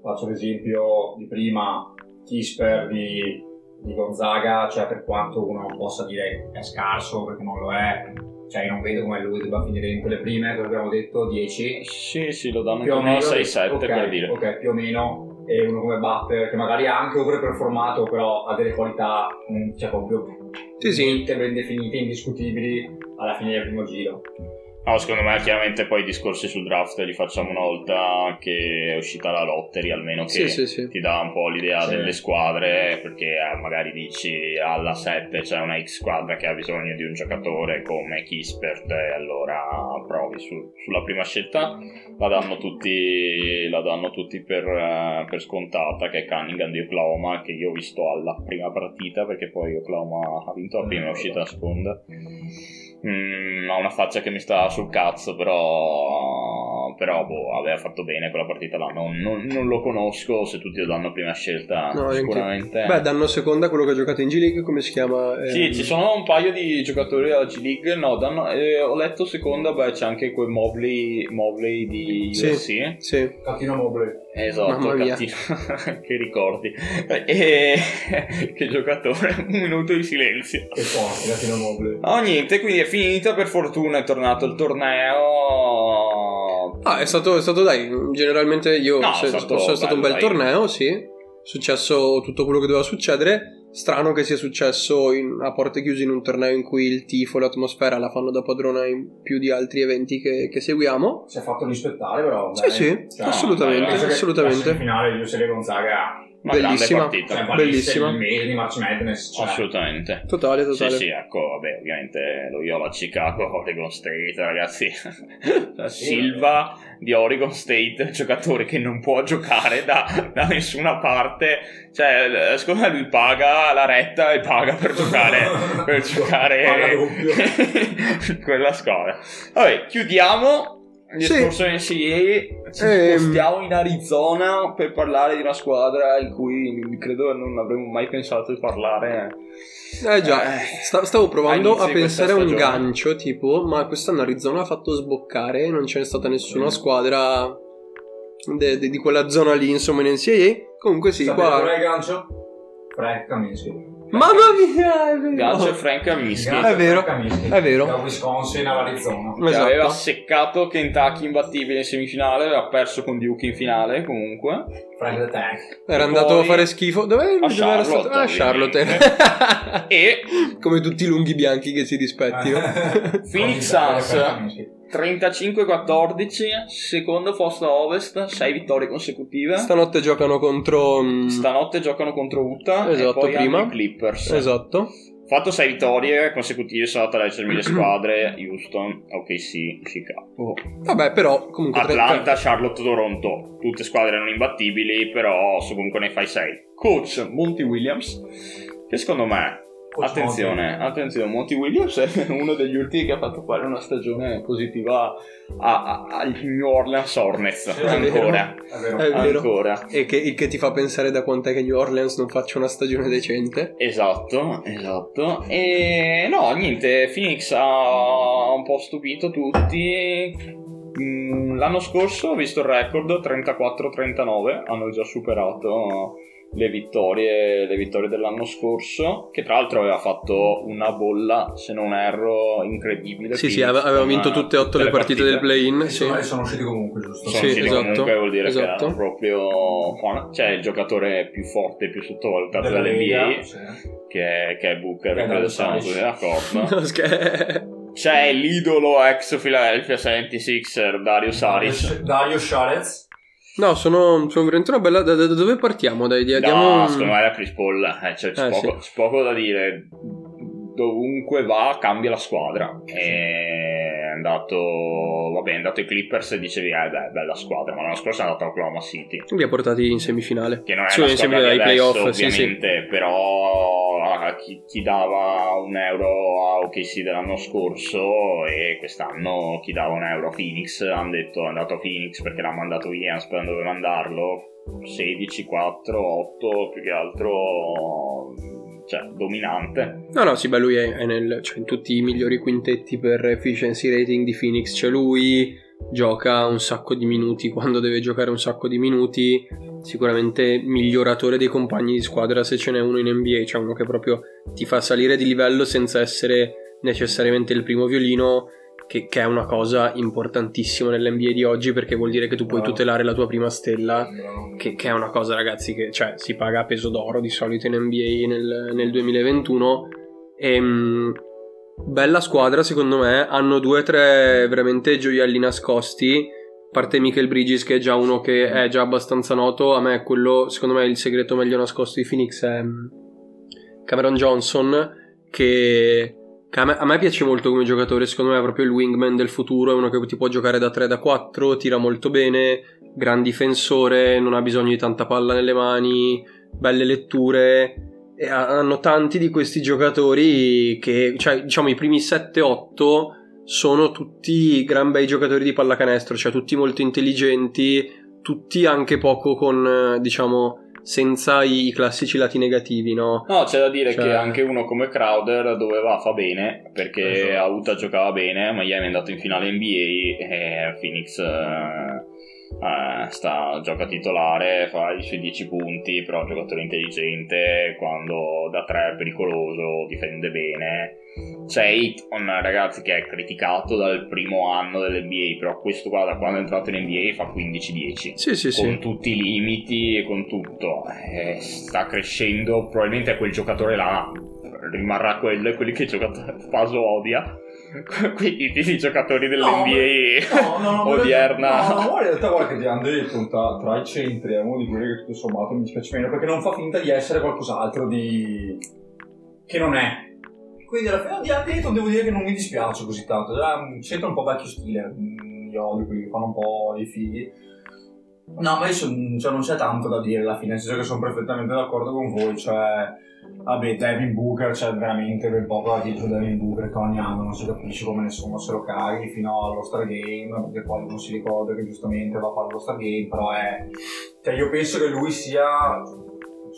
faccio l'esempio di prima, Kisper di, di Gonzaga, cioè per quanto uno possa dire è scarso, perché non lo è, cioè io non vedo come lui debba finire in quelle prime, che abbiamo detto dieci, sì sì, lo danno più o meno sei sette, okay, per dire, ok, più o meno. E uno come Butler, che magari ha anche overperformato, però ha delle qualità, cioè proprio sì, sì. ben definite, indiscutibili alla fine del primo giro. No, secondo me chiaramente poi i discorsi sul draft li facciamo una volta che è uscita la lottery, almeno che sì, sì, sì. ti dà un po' l'idea sì. delle squadre, perché magari dici alla sette c'è una X squadra che ha bisogno di un giocatore come Kispert, e allora provi su, sulla prima scelta. La danno tutti, la danno tutti per, per scontata, che è Cunningham di Oklahoma, che io ho visto alla prima partita, perché poi Oklahoma ha vinto la prima e è uscita la seconda. Mm, ha una faccia che mi sta sul cazzo, però no, però boh, aveva fatto bene quella partita là, non, non, non lo conosco, se tutti lo danno prima scelta no, sicuramente. Beh, danno seconda quello che ha giocato in G League, come si chiama? Sì, ehm... ci sono un paio di giocatori della G League, no, danno, eh, ho letto seconda, beh c'è anche quel Mobley, Mobley di U S C. Sì, sì. Catino Mobley. Esatto, catino. Che ricordi. E... che giocatore, un minuto di silenzio. E poi, Catino Mobley. Oh, niente, quindi è finita, per fortuna è tornato il torneo. Ah, è stato, è stato dai, generalmente io no, se, è stato, stato bello, un bel dai. torneo, sì. È successo tutto quello che doveva succedere. Strano che sia successo in, a porte chiuse in un torneo in cui il tifo, l'atmosfera la fanno da padrona in più di altri eventi che, che seguiamo. Si è fatto rispettare però. Sì, beh, sì, cioè, assolutamente, no, assolutamente. La finale di U C L A Gonzaga. Una bellissima partita, cioè, bellissima di March Madness, cioè. Assolutamente totale totale. Sì sì, ecco, vabbè, ovviamente lo Loyola Chicago, Oregon State, ragazzi. Silva di Oregon State, giocatore che non può giocare da, da nessuna parte, cioè secondo me lui paga la retta e paga per giocare per giocare quella squadra. Vabbè, chiudiamo il discorso di N C A A, ci ehm... spostiamo in Arizona per parlare di una squadra in cui credo non avremmo mai pensato di parlare. Eh già, eh, stavo provando a pensare a un gancio tipo, ma quest'anno Arizona ha fatto sboccare, non c'è stata nessuna mm. squadra de, de, di quella zona lì, insomma, in N C A A. Comunque sì, sapete qua... qual è il gancio? Francamente mamma mia, gancio Frank Kaminsky, è vero, è vero, da Wisconsin all'Arizona, esatto. Aveva seccato Kentucky imbattibile in semifinale, aveva perso con Duke in finale, comunque Frank the Tank era andato a fare schifo dove era stato a Charlotte e come tutti i lunghi bianchi che si rispettino. Phoenix Suns trentacinque a quattordici, secondo posto a ovest, sei vittorie consecutive. Stanotte giocano contro Stanotte giocano contro Utah, esatto, e poi prima Clippers. Esatto. Fatto sei vittorie consecutive, sono andate a leggermi le squadre: Houston, O K C, Chicago. Vabbè, però comunque Atlanta, Charlotte, Toronto, tutte squadre non imbattibili, però su comunque ne fai sei. Coach Monty Williams, che secondo me Attenzione, attenzione, Monty Williams è uno degli ultimi che ha fatto fare una stagione positiva al New Orleans Hornets, è ancora, vero, è vero. È vero. Ancora. E che, il che ti fa pensare da quant'è che New Orleans non faccia una stagione decente. Esatto, esatto. E no, niente, Phoenix ha un po' stupito tutti. L'anno scorso ho visto il record trentaquattro a trentanove, hanno già superato le vittorie, le vittorie dell'anno scorso, che tra l'altro aveva fatto una bolla, se non erro, incredibile. Sì, sì, aveva vinto tutte e otto le partite, partite del play-in. Sì. E sono usciti comunque, giusto? Sono sì, esatto, comunque, vuol dire esatto. Che era proprio, cioè, il giocatore più forte e più sottovalutato dell'N B A, sì. che, che è Booker, che credo siamo tutti d'accordo. Scherzo. C'è l'idolo ex Philadelphia settantasei er Dario Saric. Dario Saric. No, sono, sono veramente una bella... Da, da dove partiamo? Dai, da, diamo... No, secondo me era Chris Paul. Eh, cioè, c'è, eh, poco, sì. c'è poco da dire. Dovunque va, cambia la squadra. Sì. E... è andato... Vabbè, è andato ai Clippers e dicevi, eh, beh, bella squadra. Ma l'anno scorso è andato a Oklahoma City. Li ha portati in semifinale. Che non è sì, la squadra di adesso, playoff, ovviamente. Sì, sì. Però ah, chi, chi dava un euro a O K C dell'anno scorso e quest'anno chi dava un euro a Phoenix, hanno detto è andato a Phoenix perché l'ha mandato Williams, poi non doveva mandarlo. sedici, quattro, otto, più che altro... cioè dominante. No no sì, beh, lui è, è nel, cioè, in tutti i migliori quintetti per efficiency rating di Phoenix c'è, cioè lui gioca un sacco di minuti quando deve giocare un sacco di minuti, sicuramente miglioratore dei compagni di squadra se ce n'è uno in N B A, cioè uno che proprio ti fa salire di livello senza essere necessariamente il primo violino, che, che è una cosa importantissima nell'N B A di oggi, perché vuol dire che tu puoi tutelare la tua prima stella, che, che è una cosa, ragazzi, che cioè, si paga a peso d'oro di solito in N B A nel, nel duemilaventuno. E, mh, bella squadra secondo me, hanno due o tre veramente gioielli nascosti, a parte Michael Bridges che è già uno che è già abbastanza noto. A me quello, secondo me il segreto meglio nascosto di Phoenix è Cameron Johnson, che... A me, a me piace molto come giocatore, secondo me è proprio il wingman del futuro, è uno che ti può giocare da tre, da quattro, tira molto bene, gran difensore, non ha bisogno di tanta palla nelle mani, belle letture, e hanno tanti di questi giocatori che, cioè diciamo i primi sette otto sono tutti gran bei giocatori di pallacanestro, cioè tutti molto intelligenti, tutti anche poco con, diciamo, senza i classici lati negativi, no? No, c'è da dire, cioè... che anche uno come Crowder doveva fa bene, perché esatto. a Utah giocava bene, ma Miami è andato in finale N B A e Phoenix eh, sta, gioca titolare, fa i suoi dieci punti, però è un giocatore intelligente, quando da tre è pericoloso, difende bene. C'è Ayton, ragazzi, che è criticato dal primo anno dell'N B A, però questo qua da quando è entrato in N B A fa quindici dieci, sì, sì, con sì. tutti i limiti e con tutto, eh, sta crescendo, probabilmente è quel giocatore là, rimarrà quello, e quelli che giocato Faso odia, quindi tutti i giocatori dell'N B A no, no, no, odierna no, no, in realtà guarda che Deandre tra, tra i centri è uno di quelli che tutto sommato mi dispiace meno, perché non fa finta di essere qualcos'altro di... che non è. Quindi alla fine di Andretto devo dire che non mi dispiace così tanto, c'entra un po' vecchio stile, io odio quelli che fanno un po' i figli. No, ma io son, cioè non c'è tanto da dire alla fine, nel senso che sono perfettamente d'accordo con voi, cioè, vabbè, Devin Booker, c'è cioè, veramente ben poco da dietro Devin Booker, che ogni anno non si capisce come nessuno se lo caghi fino allo Stargame, perché poi non si ricorda che giustamente va a fare lo Stargame, però è... Cioè io penso che lui sia,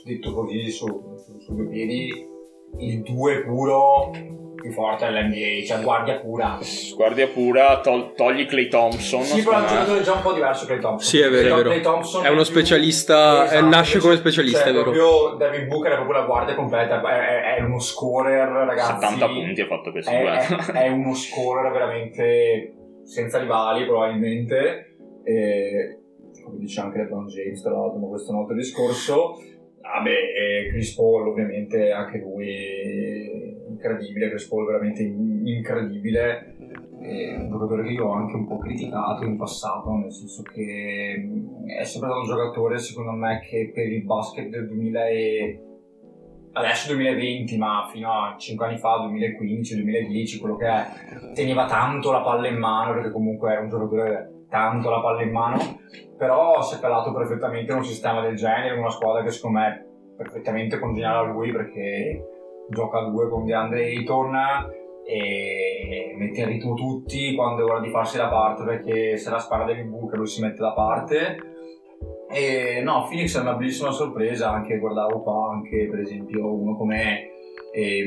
detto così, su, su, su due piedi, il due puro più forte dell'N B A, cioè guardia pura guardia pura tol- togli Klay Thompson, sì, però è un giocatore già un po' diverso. Klay Thompson, sì, è vero, è vero, è uno specialista, più... esatto, nasce come specialista, cioè, è vero, proprio Devin Booker è proprio la guardia completa, è, è, è uno scorer, ragazzi, settanta punti ha fatto questo, è, è, è uno scorer veramente senza rivali probabilmente, e, come dice anche LeBron James tra l'altro, ma questo è un altro discorso. Vabbè, ah Chris Paul ovviamente anche lui incredibile, Chris Paul veramente incredibile, è un giocatore che io ho anche un po' criticato in passato, nel senso che è sempre stato un giocatore secondo me che per il basket del duemila e... adesso duemilaventi, ma fino a cinque anni fa, duemilaquindici duemiladieci, quello che è, teneva tanto la palla in mano, perché comunque è un giocatore tanto la palla in mano, però si è calato perfettamente in un sistema del genere, in una squadra che secondo me è perfettamente congeniale a lui, perché gioca a due con DeAndre Ayton e mette in ritmo tutti quando è ora di farsi da parte, perché se la spara Devin Booker lui si mette da parte. E no, Phoenix è una bellissima sorpresa, anche guardavo qua anche per esempio uno come E,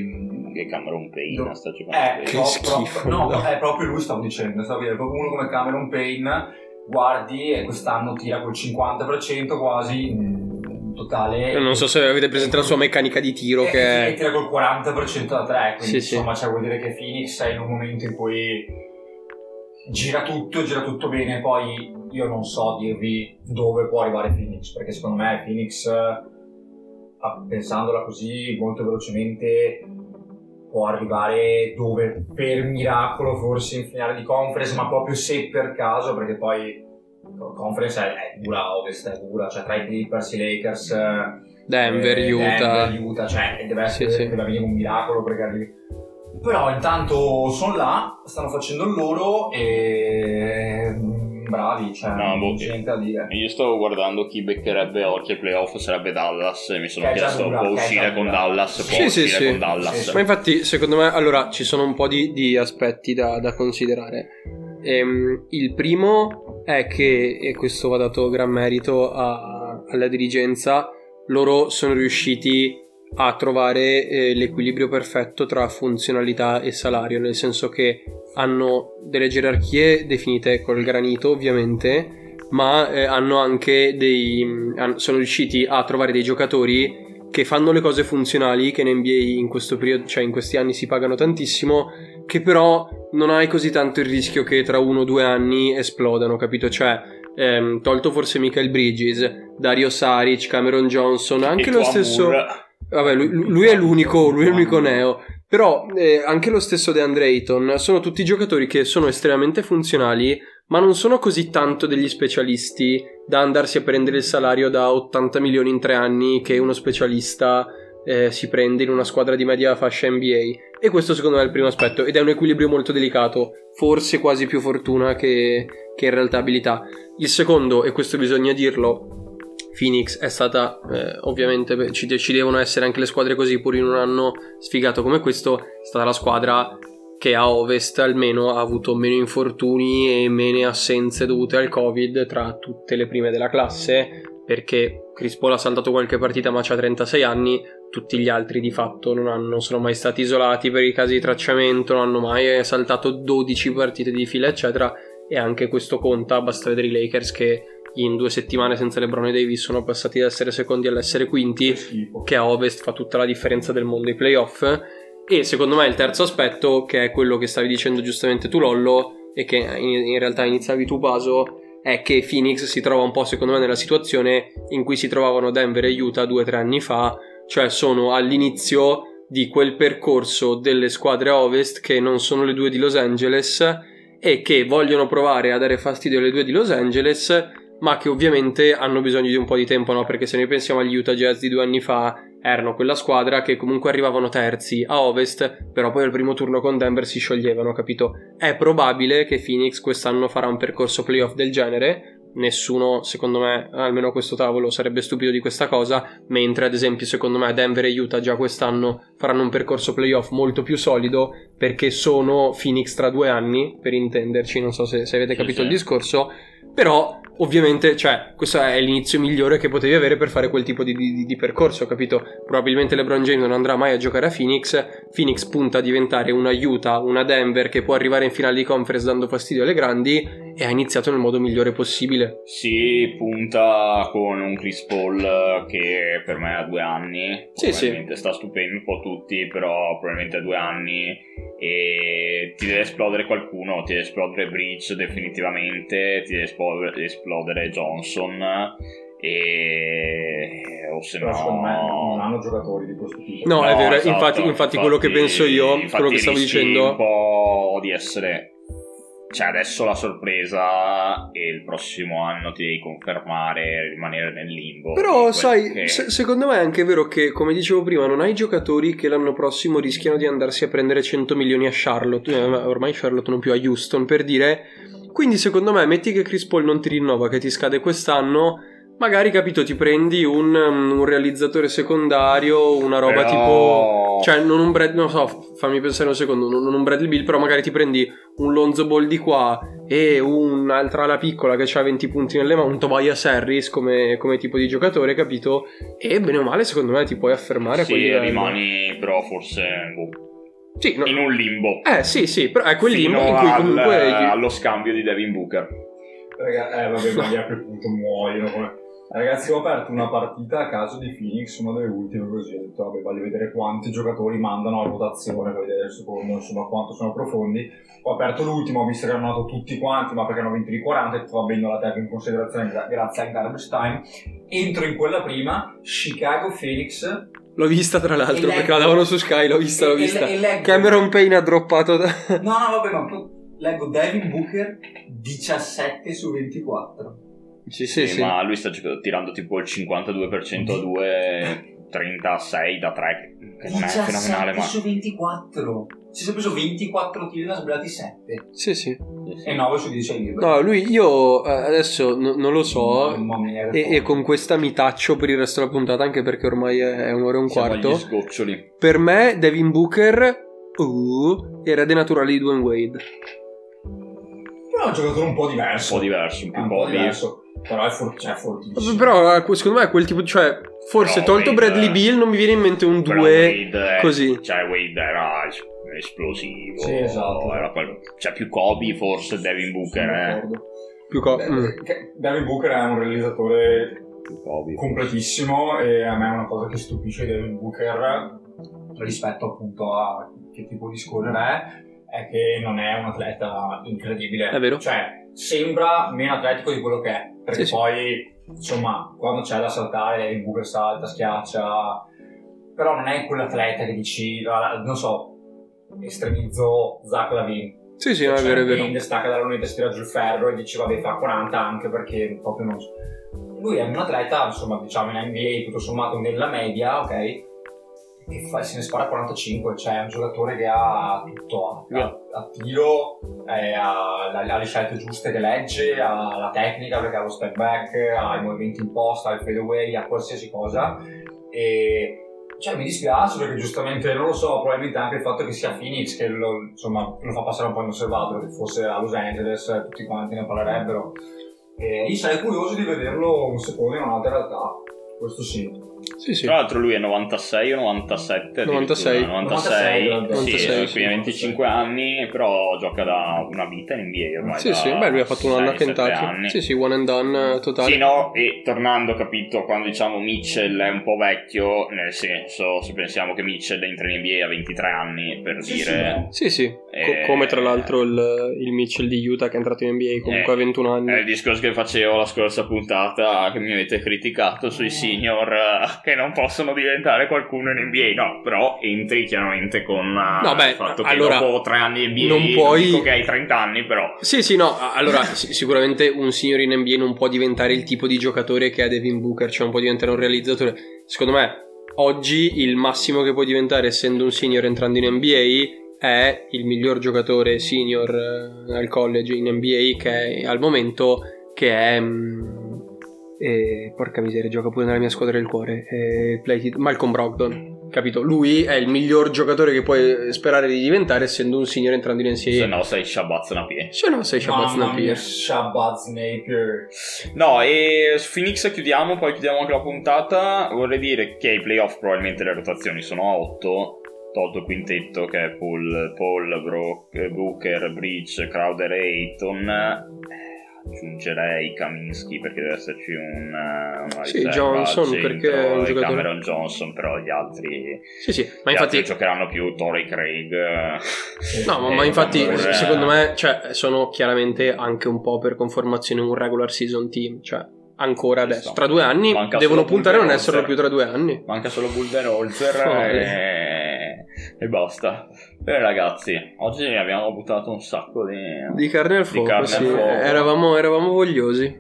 e Cameron Payne do, sta giocando eh, che schifo, no, no, è proprio lui, stavo dicendo, stavo dicendo proprio uno come Cameron Payne, guardi, e quest'anno tira col cinquanta per cento quasi in totale, non so se avete presente la sua meccanica di tiro, e, che e tira col quaranta per cento da tre, quindi sì, insomma sì. Cioè, vuol dire che Phoenix è in un momento in cui gira tutto, gira tutto bene. Poi io non so dirvi dove può arrivare Phoenix, perché secondo me Phoenix, pensandola così molto velocemente, può arrivare dove per miracolo, forse in finale di conference, ma proprio se per caso, perché poi conference è, è dura, ovest è dura, cioè tra i Clippers, i Lakers, Denver, eh, Utah. Denver, Utah, cioè deve essere, sì, sì. deve venire un miracolo perché arrivi. Però intanto sono là, stanno facendo loro e bravi, cioè no, boh, niente da dire. Io stavo guardando chi beccherebbe oggi ai playoff, sarebbe Dallas, e mi sono che chiesto può uscire con Dallas, può sì, uscire sì, con sì. Dallas sì, sì. Ma infatti secondo me, allora, ci sono un po' di, di aspetti da, da considerare. Ehm, il primo è che, e questo va dato gran merito a, alla dirigenza, loro sono riusciti a trovare eh, l'equilibrio perfetto tra funzionalità e salario, nel senso che hanno delle gerarchie definite col granito ovviamente, ma eh, hanno anche dei sono riusciti a trovare dei giocatori che fanno le cose funzionali, che in N B A in questo periodo, cioè in questi anni, si pagano tantissimo, che però non hai così tanto il rischio che tra uno o due anni esplodano, capito? Cioè ehm, tolto forse Michael Bridges, Dario Saric, Cameron Johnson, anche lo stesso amore. Vabbè, lui, lui è l'unico, lui è l'unico neo, però eh, anche lo stesso DeAndre Ayton, sono tutti giocatori che sono estremamente funzionali, ma non sono così tanto degli specialisti da andarsi a prendere il salario da ottanta milioni in tre anni che uno specialista eh, si prende in una squadra di media fascia N B A, e questo secondo me è il primo aspetto, ed è un equilibrio molto delicato, forse quasi più fortuna che, che in realtà abilità. Il secondo, e questo bisogna dirlo, Phoenix è stata eh, ovviamente ci, ci devono essere anche le squadre così, pur in un anno sfigato come questo, è stata la squadra che a ovest almeno ha avuto meno infortuni e meno assenze dovute al Covid tra tutte le prime della classe, perché Crispo ha saltato qualche partita ma c'ha trentasei anni, tutti gli altri di fatto non hanno, sono mai stati isolati per i casi di tracciamento, non hanno mai saltato dodici partite di fila eccetera, e anche questo conta. Basta vedere i Lakers che in due settimane senza LeBron e Davis sono passati da essere secondi all'essere quinti, che a ovest fa tutta la differenza del mondo ai playoff. E secondo me il terzo aspetto, che è quello che stavi dicendo giustamente tu Lollo e che in, in realtà iniziavi tu Paso, è che Phoenix si trova un po' secondo me nella situazione in cui si trovavano Denver e Utah due o tre anni fa, cioè sono all'inizio di quel percorso delle squadre a ovest che non sono le due di Los Angeles e che vogliono provare a dare fastidio alle due di Los Angeles, ma che ovviamente hanno bisogno di un po' di tempo, no? Perché se noi pensiamo agli Utah Jazz di due anni fa, erano quella squadra che comunque arrivavano terzi a ovest, però poi al primo turno con Denver si scioglievano, capito? È probabile che Phoenix quest'anno farà un percorso playoff del genere. Nessuno, secondo me, almeno a questo tavolo, sarebbe stupido di questa cosa, mentre ad esempio secondo me Denver e Utah già quest'anno faranno un percorso playoff molto più solido, perché sono Phoenix tra due anni, per intenderci, non so se, se avete capito sì, il sì. discorso, però ovviamente, cioè, questo è l'inizio migliore che potevi avere per fare quel tipo di, di, di percorso, capito? Probabilmente LeBron James non andrà mai a giocare a Phoenix, Phoenix punta a diventare una Utah, una Denver che può arrivare in finale di conference dando fastidio alle grandi, e ha iniziato nel modo migliore possibile. Sì, punta con un Chris Paul che per me ha due anni, sì, probabilmente sì. sta stupendo un po' tutti, però probabilmente ha due anni e ti deve esplodere qualcuno, ti deve esplodere Bridge definitivamente, ti deve esplodere, esplodere Johnson e o se no non hanno giocatori di questo tipo. No, no è vero, esatto, infatti, infatti, infatti quello che penso io, quello che stavo dicendo, un po' di essere Cioè adesso la sorpresa e il prossimo anno ti devi confermare, rimanere nel limbo. Però sai, che... se- secondo me è anche vero che, come dicevo prima, non hai giocatori che l'anno prossimo rischiano di andarsi a prendere cento milioni a Charlotte, eh, ormai Charlotte non più, a Houston per dire. Quindi secondo me metti che Chris Paul non ti rinnova, che ti scade quest'anno, magari, capito, ti prendi un, un realizzatore secondario, una roba però... tipo... Cioè non un Brad... non so, fammi pensare un secondo, non un Bradley Beal, però magari ti prendi un Lonzo Ball di qua e un'altra ala piccola che ha venti punti nelle mani, un Tobias Harris come, come tipo di giocatore, capito? E bene o male secondo me ti puoi affermare. Sì, a rimani però forse... Sì, no. In un limbo. Eh sì, sì, però è quel Fino limbo in cui al, comunque... allo scambio di Devin Booker. Raga, eh vabbè, ma gli apri punto muoiono come... Ragazzi, ho aperto una partita a caso di Phoenix, una delle ultime, così ho detto vabbè, voglio vedere quanti giocatori mandano a votazione per vedere secondo insomma quanto sono profondi. Ho aperto l'ultimo, ho visto che hanno dato tutti quanti, ma perché hanno vinto di quaranta, e tutto va bene, la tengo in considerazione grazie al garbage time. Entro in quella prima, Chicago Phoenix. L'ho vista tra l'altro perché la davano su Sky, l'ho vista, l'ho vista. E, e Cameron Payne ha droppato da... No, no, vabbè, ma leggo Devin Booker diciassette su ventiquattro. Sì, sì, eh, sì. Ma lui sta tirando tipo il cinquantadue percento a due, trentasei da tre, che non è fenomenale. Ma su ventiquattro ci si è preso ventiquattro tiri, ne ha sbagliati sette. Sì, sì. E nove su dieci. No, lui io adesso n- non lo so. No, e, e con questa mi taccio per il resto della puntata, anche perché ormai è un'ora e un quarto. Per me, Devin Booker uh, era denaturale di Dwayne Wade. Però è un giocatore un po' diverso. Un po' diverso, un, un po' diverso. Però è, for- cioè, è fortissimo. Però secondo me è quel tipo, cioè forse però tolto Wade, Bradley Beal non mi viene in mente un due così. Cioè Wade era esplosivo. Sì, esatto. Era quello, cioè più Kobe forse Devin Booker. Sì, eh. Più Kobe. Mm. Devin Booker è un realizzatore completissimo e a me è una cosa che stupisce Devin Booker rispetto appunto a che tipo di scorrere è, è che non è un atleta incredibile. È vero. Cioè sembra meno atletico di quello che è, perché sì, poi sì. insomma quando c'è da saltare il Booker salta, schiaccia, però non è quell'atleta che dici, non so, estremizzo Zach Lavin. Sì, sì, è vero, è vero. Stacca dalla lunetta, stira giù il ferro e dici vabbè fa quaranta anche perché proprio non so. Lui è un atleta, insomma, diciamo in N B A tutto sommato nella media, ok, e fa, se ne spara quarantacinque, cioè è un giocatore che ha tutto, ha, ha, ha tiro, eh, ha, ha le scelte giuste che legge, ha la tecnica perché ha lo step back, ha i movimenti in posta, ha il fade away, ha qualsiasi cosa, e Cioè, mi dispiace perché giustamente, non lo so, probabilmente anche il fatto che sia Phoenix che lo, insomma, lo fa passare un po' inosservato, che fosse a Los Angeles tutti quanti ne parlerebbero. E io sarei curioso di vederlo un secondo in un'altra realtà, questo sì. Sì, sì. Tra l'altro lui è novantasei o novantasette novantasei, novantasei, novantasei, novantasei, sì, novantasei, quindi ha venticinque anni, però gioca da una vita in N B A ormai. Sì, sì, beh, lui ha fatto un anno a Kentucky. Sì, sì, one and done totale. Sì, no, e tornando, capito, quando diciamo Mitchell è un po' vecchio, nel senso, se pensiamo che Mitchell entra in N B A a ventitré anni, per sì, dire. Sì, sì, e... Co- come tra l'altro il, il Mitchell di Utah che è entrato in N B A comunque e... a ventuno anni. È il discorso che facevo la scorsa puntata, che mi avete criticato sui senior... che non possono diventare qualcuno in N B A, no, però entri chiaramente con no, beh, il fatto che allora, dopo tre anni in N B A non puoi... non dico che hai trenta anni, però sì sì no, allora sicuramente un signore in N B A non può diventare il tipo di giocatore che è Devin Booker, cioè non può diventare un realizzatore. Secondo me oggi il massimo che puoi diventare essendo un senior entrando in N B A è il miglior giocatore senior eh, al college in N B A che è, al momento che è mh, e porca miseria, gioca pure nella mia squadra del cuore, e Malcolm Brogdon, capito? Lui è il miglior giocatore che puoi sperare di diventare essendo un signore entrando in N C A A. Se no sei Shabazz Napier. Se no sei Shabazz Napier. Shabazz Napier. No, e su Phoenix chiudiamo, poi chiudiamo anche la puntata. Vorrei dire che ai playoff probabilmente le rotazioni sono a otto, tolto il quintetto che è Paul, Paul Brook, Booker, Bridge, Crowder e Ayton. Aggiungerei Kaminsky perché deve esserci un una sì, Johnson centro, perché è un giocatore Cameron Johnson, però gli altri sì sì ma infatti giocheranno più Torrey Craig no ma, ma infatti Moore. Secondo me cioè sono chiaramente anche un po' per conformazione un regular season team, cioè ancora adesso tra due anni manca devono puntare a non esserlo più tra due anni, manca solo Budenholzer oh, e... e basta. Bene ragazzi, oggi abbiamo buttato un sacco di di carne al fuoco, carne sì. al fuoco. Eravamo, eravamo vogliosi.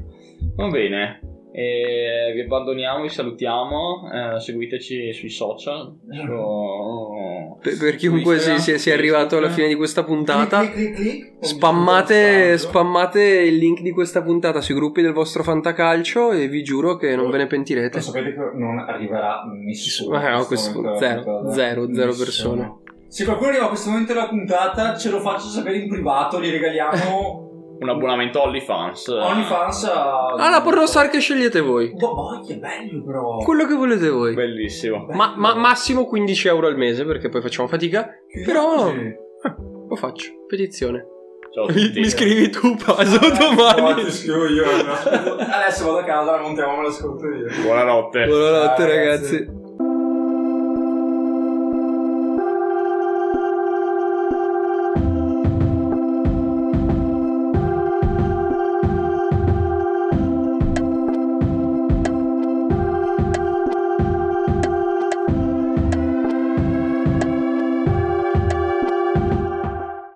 Va bene, e vi abbandoniamo, vi salutiamo, eh, seguiteci sui social so... per, per chiunque si, si, si è arrivato alla fine di questa puntata clic, clic, clic, clic. Spammate, spammate il link di questa puntata sui gruppi del vostro fantacalcio e vi giuro che non oh, ve ne pentirete. Sapete che non arriverà nessuno eh, no, questo, zero, zero, zero persone. Se qualcuno arriva a questo momento della puntata ce lo faccio sapere in privato, gli regaliamo un abbonamento OnlyFans. OnlyFans a... Ah, la porno star che scegliete voi. Oh, che bello però. Quello che volete voi. Bellissimo. Ma, ma massimo quindici euro al mese perché poi facciamo fatica. Che però eh, lo faccio. Petizione. Ciao, mi, mi scrivi tu Paso eh, domani. Ti scrivo io. Adesso vado a casa, la montiamo, me lo ascolto io. Buonanotte. Buonanotte ah, ragazzi. ragazzi.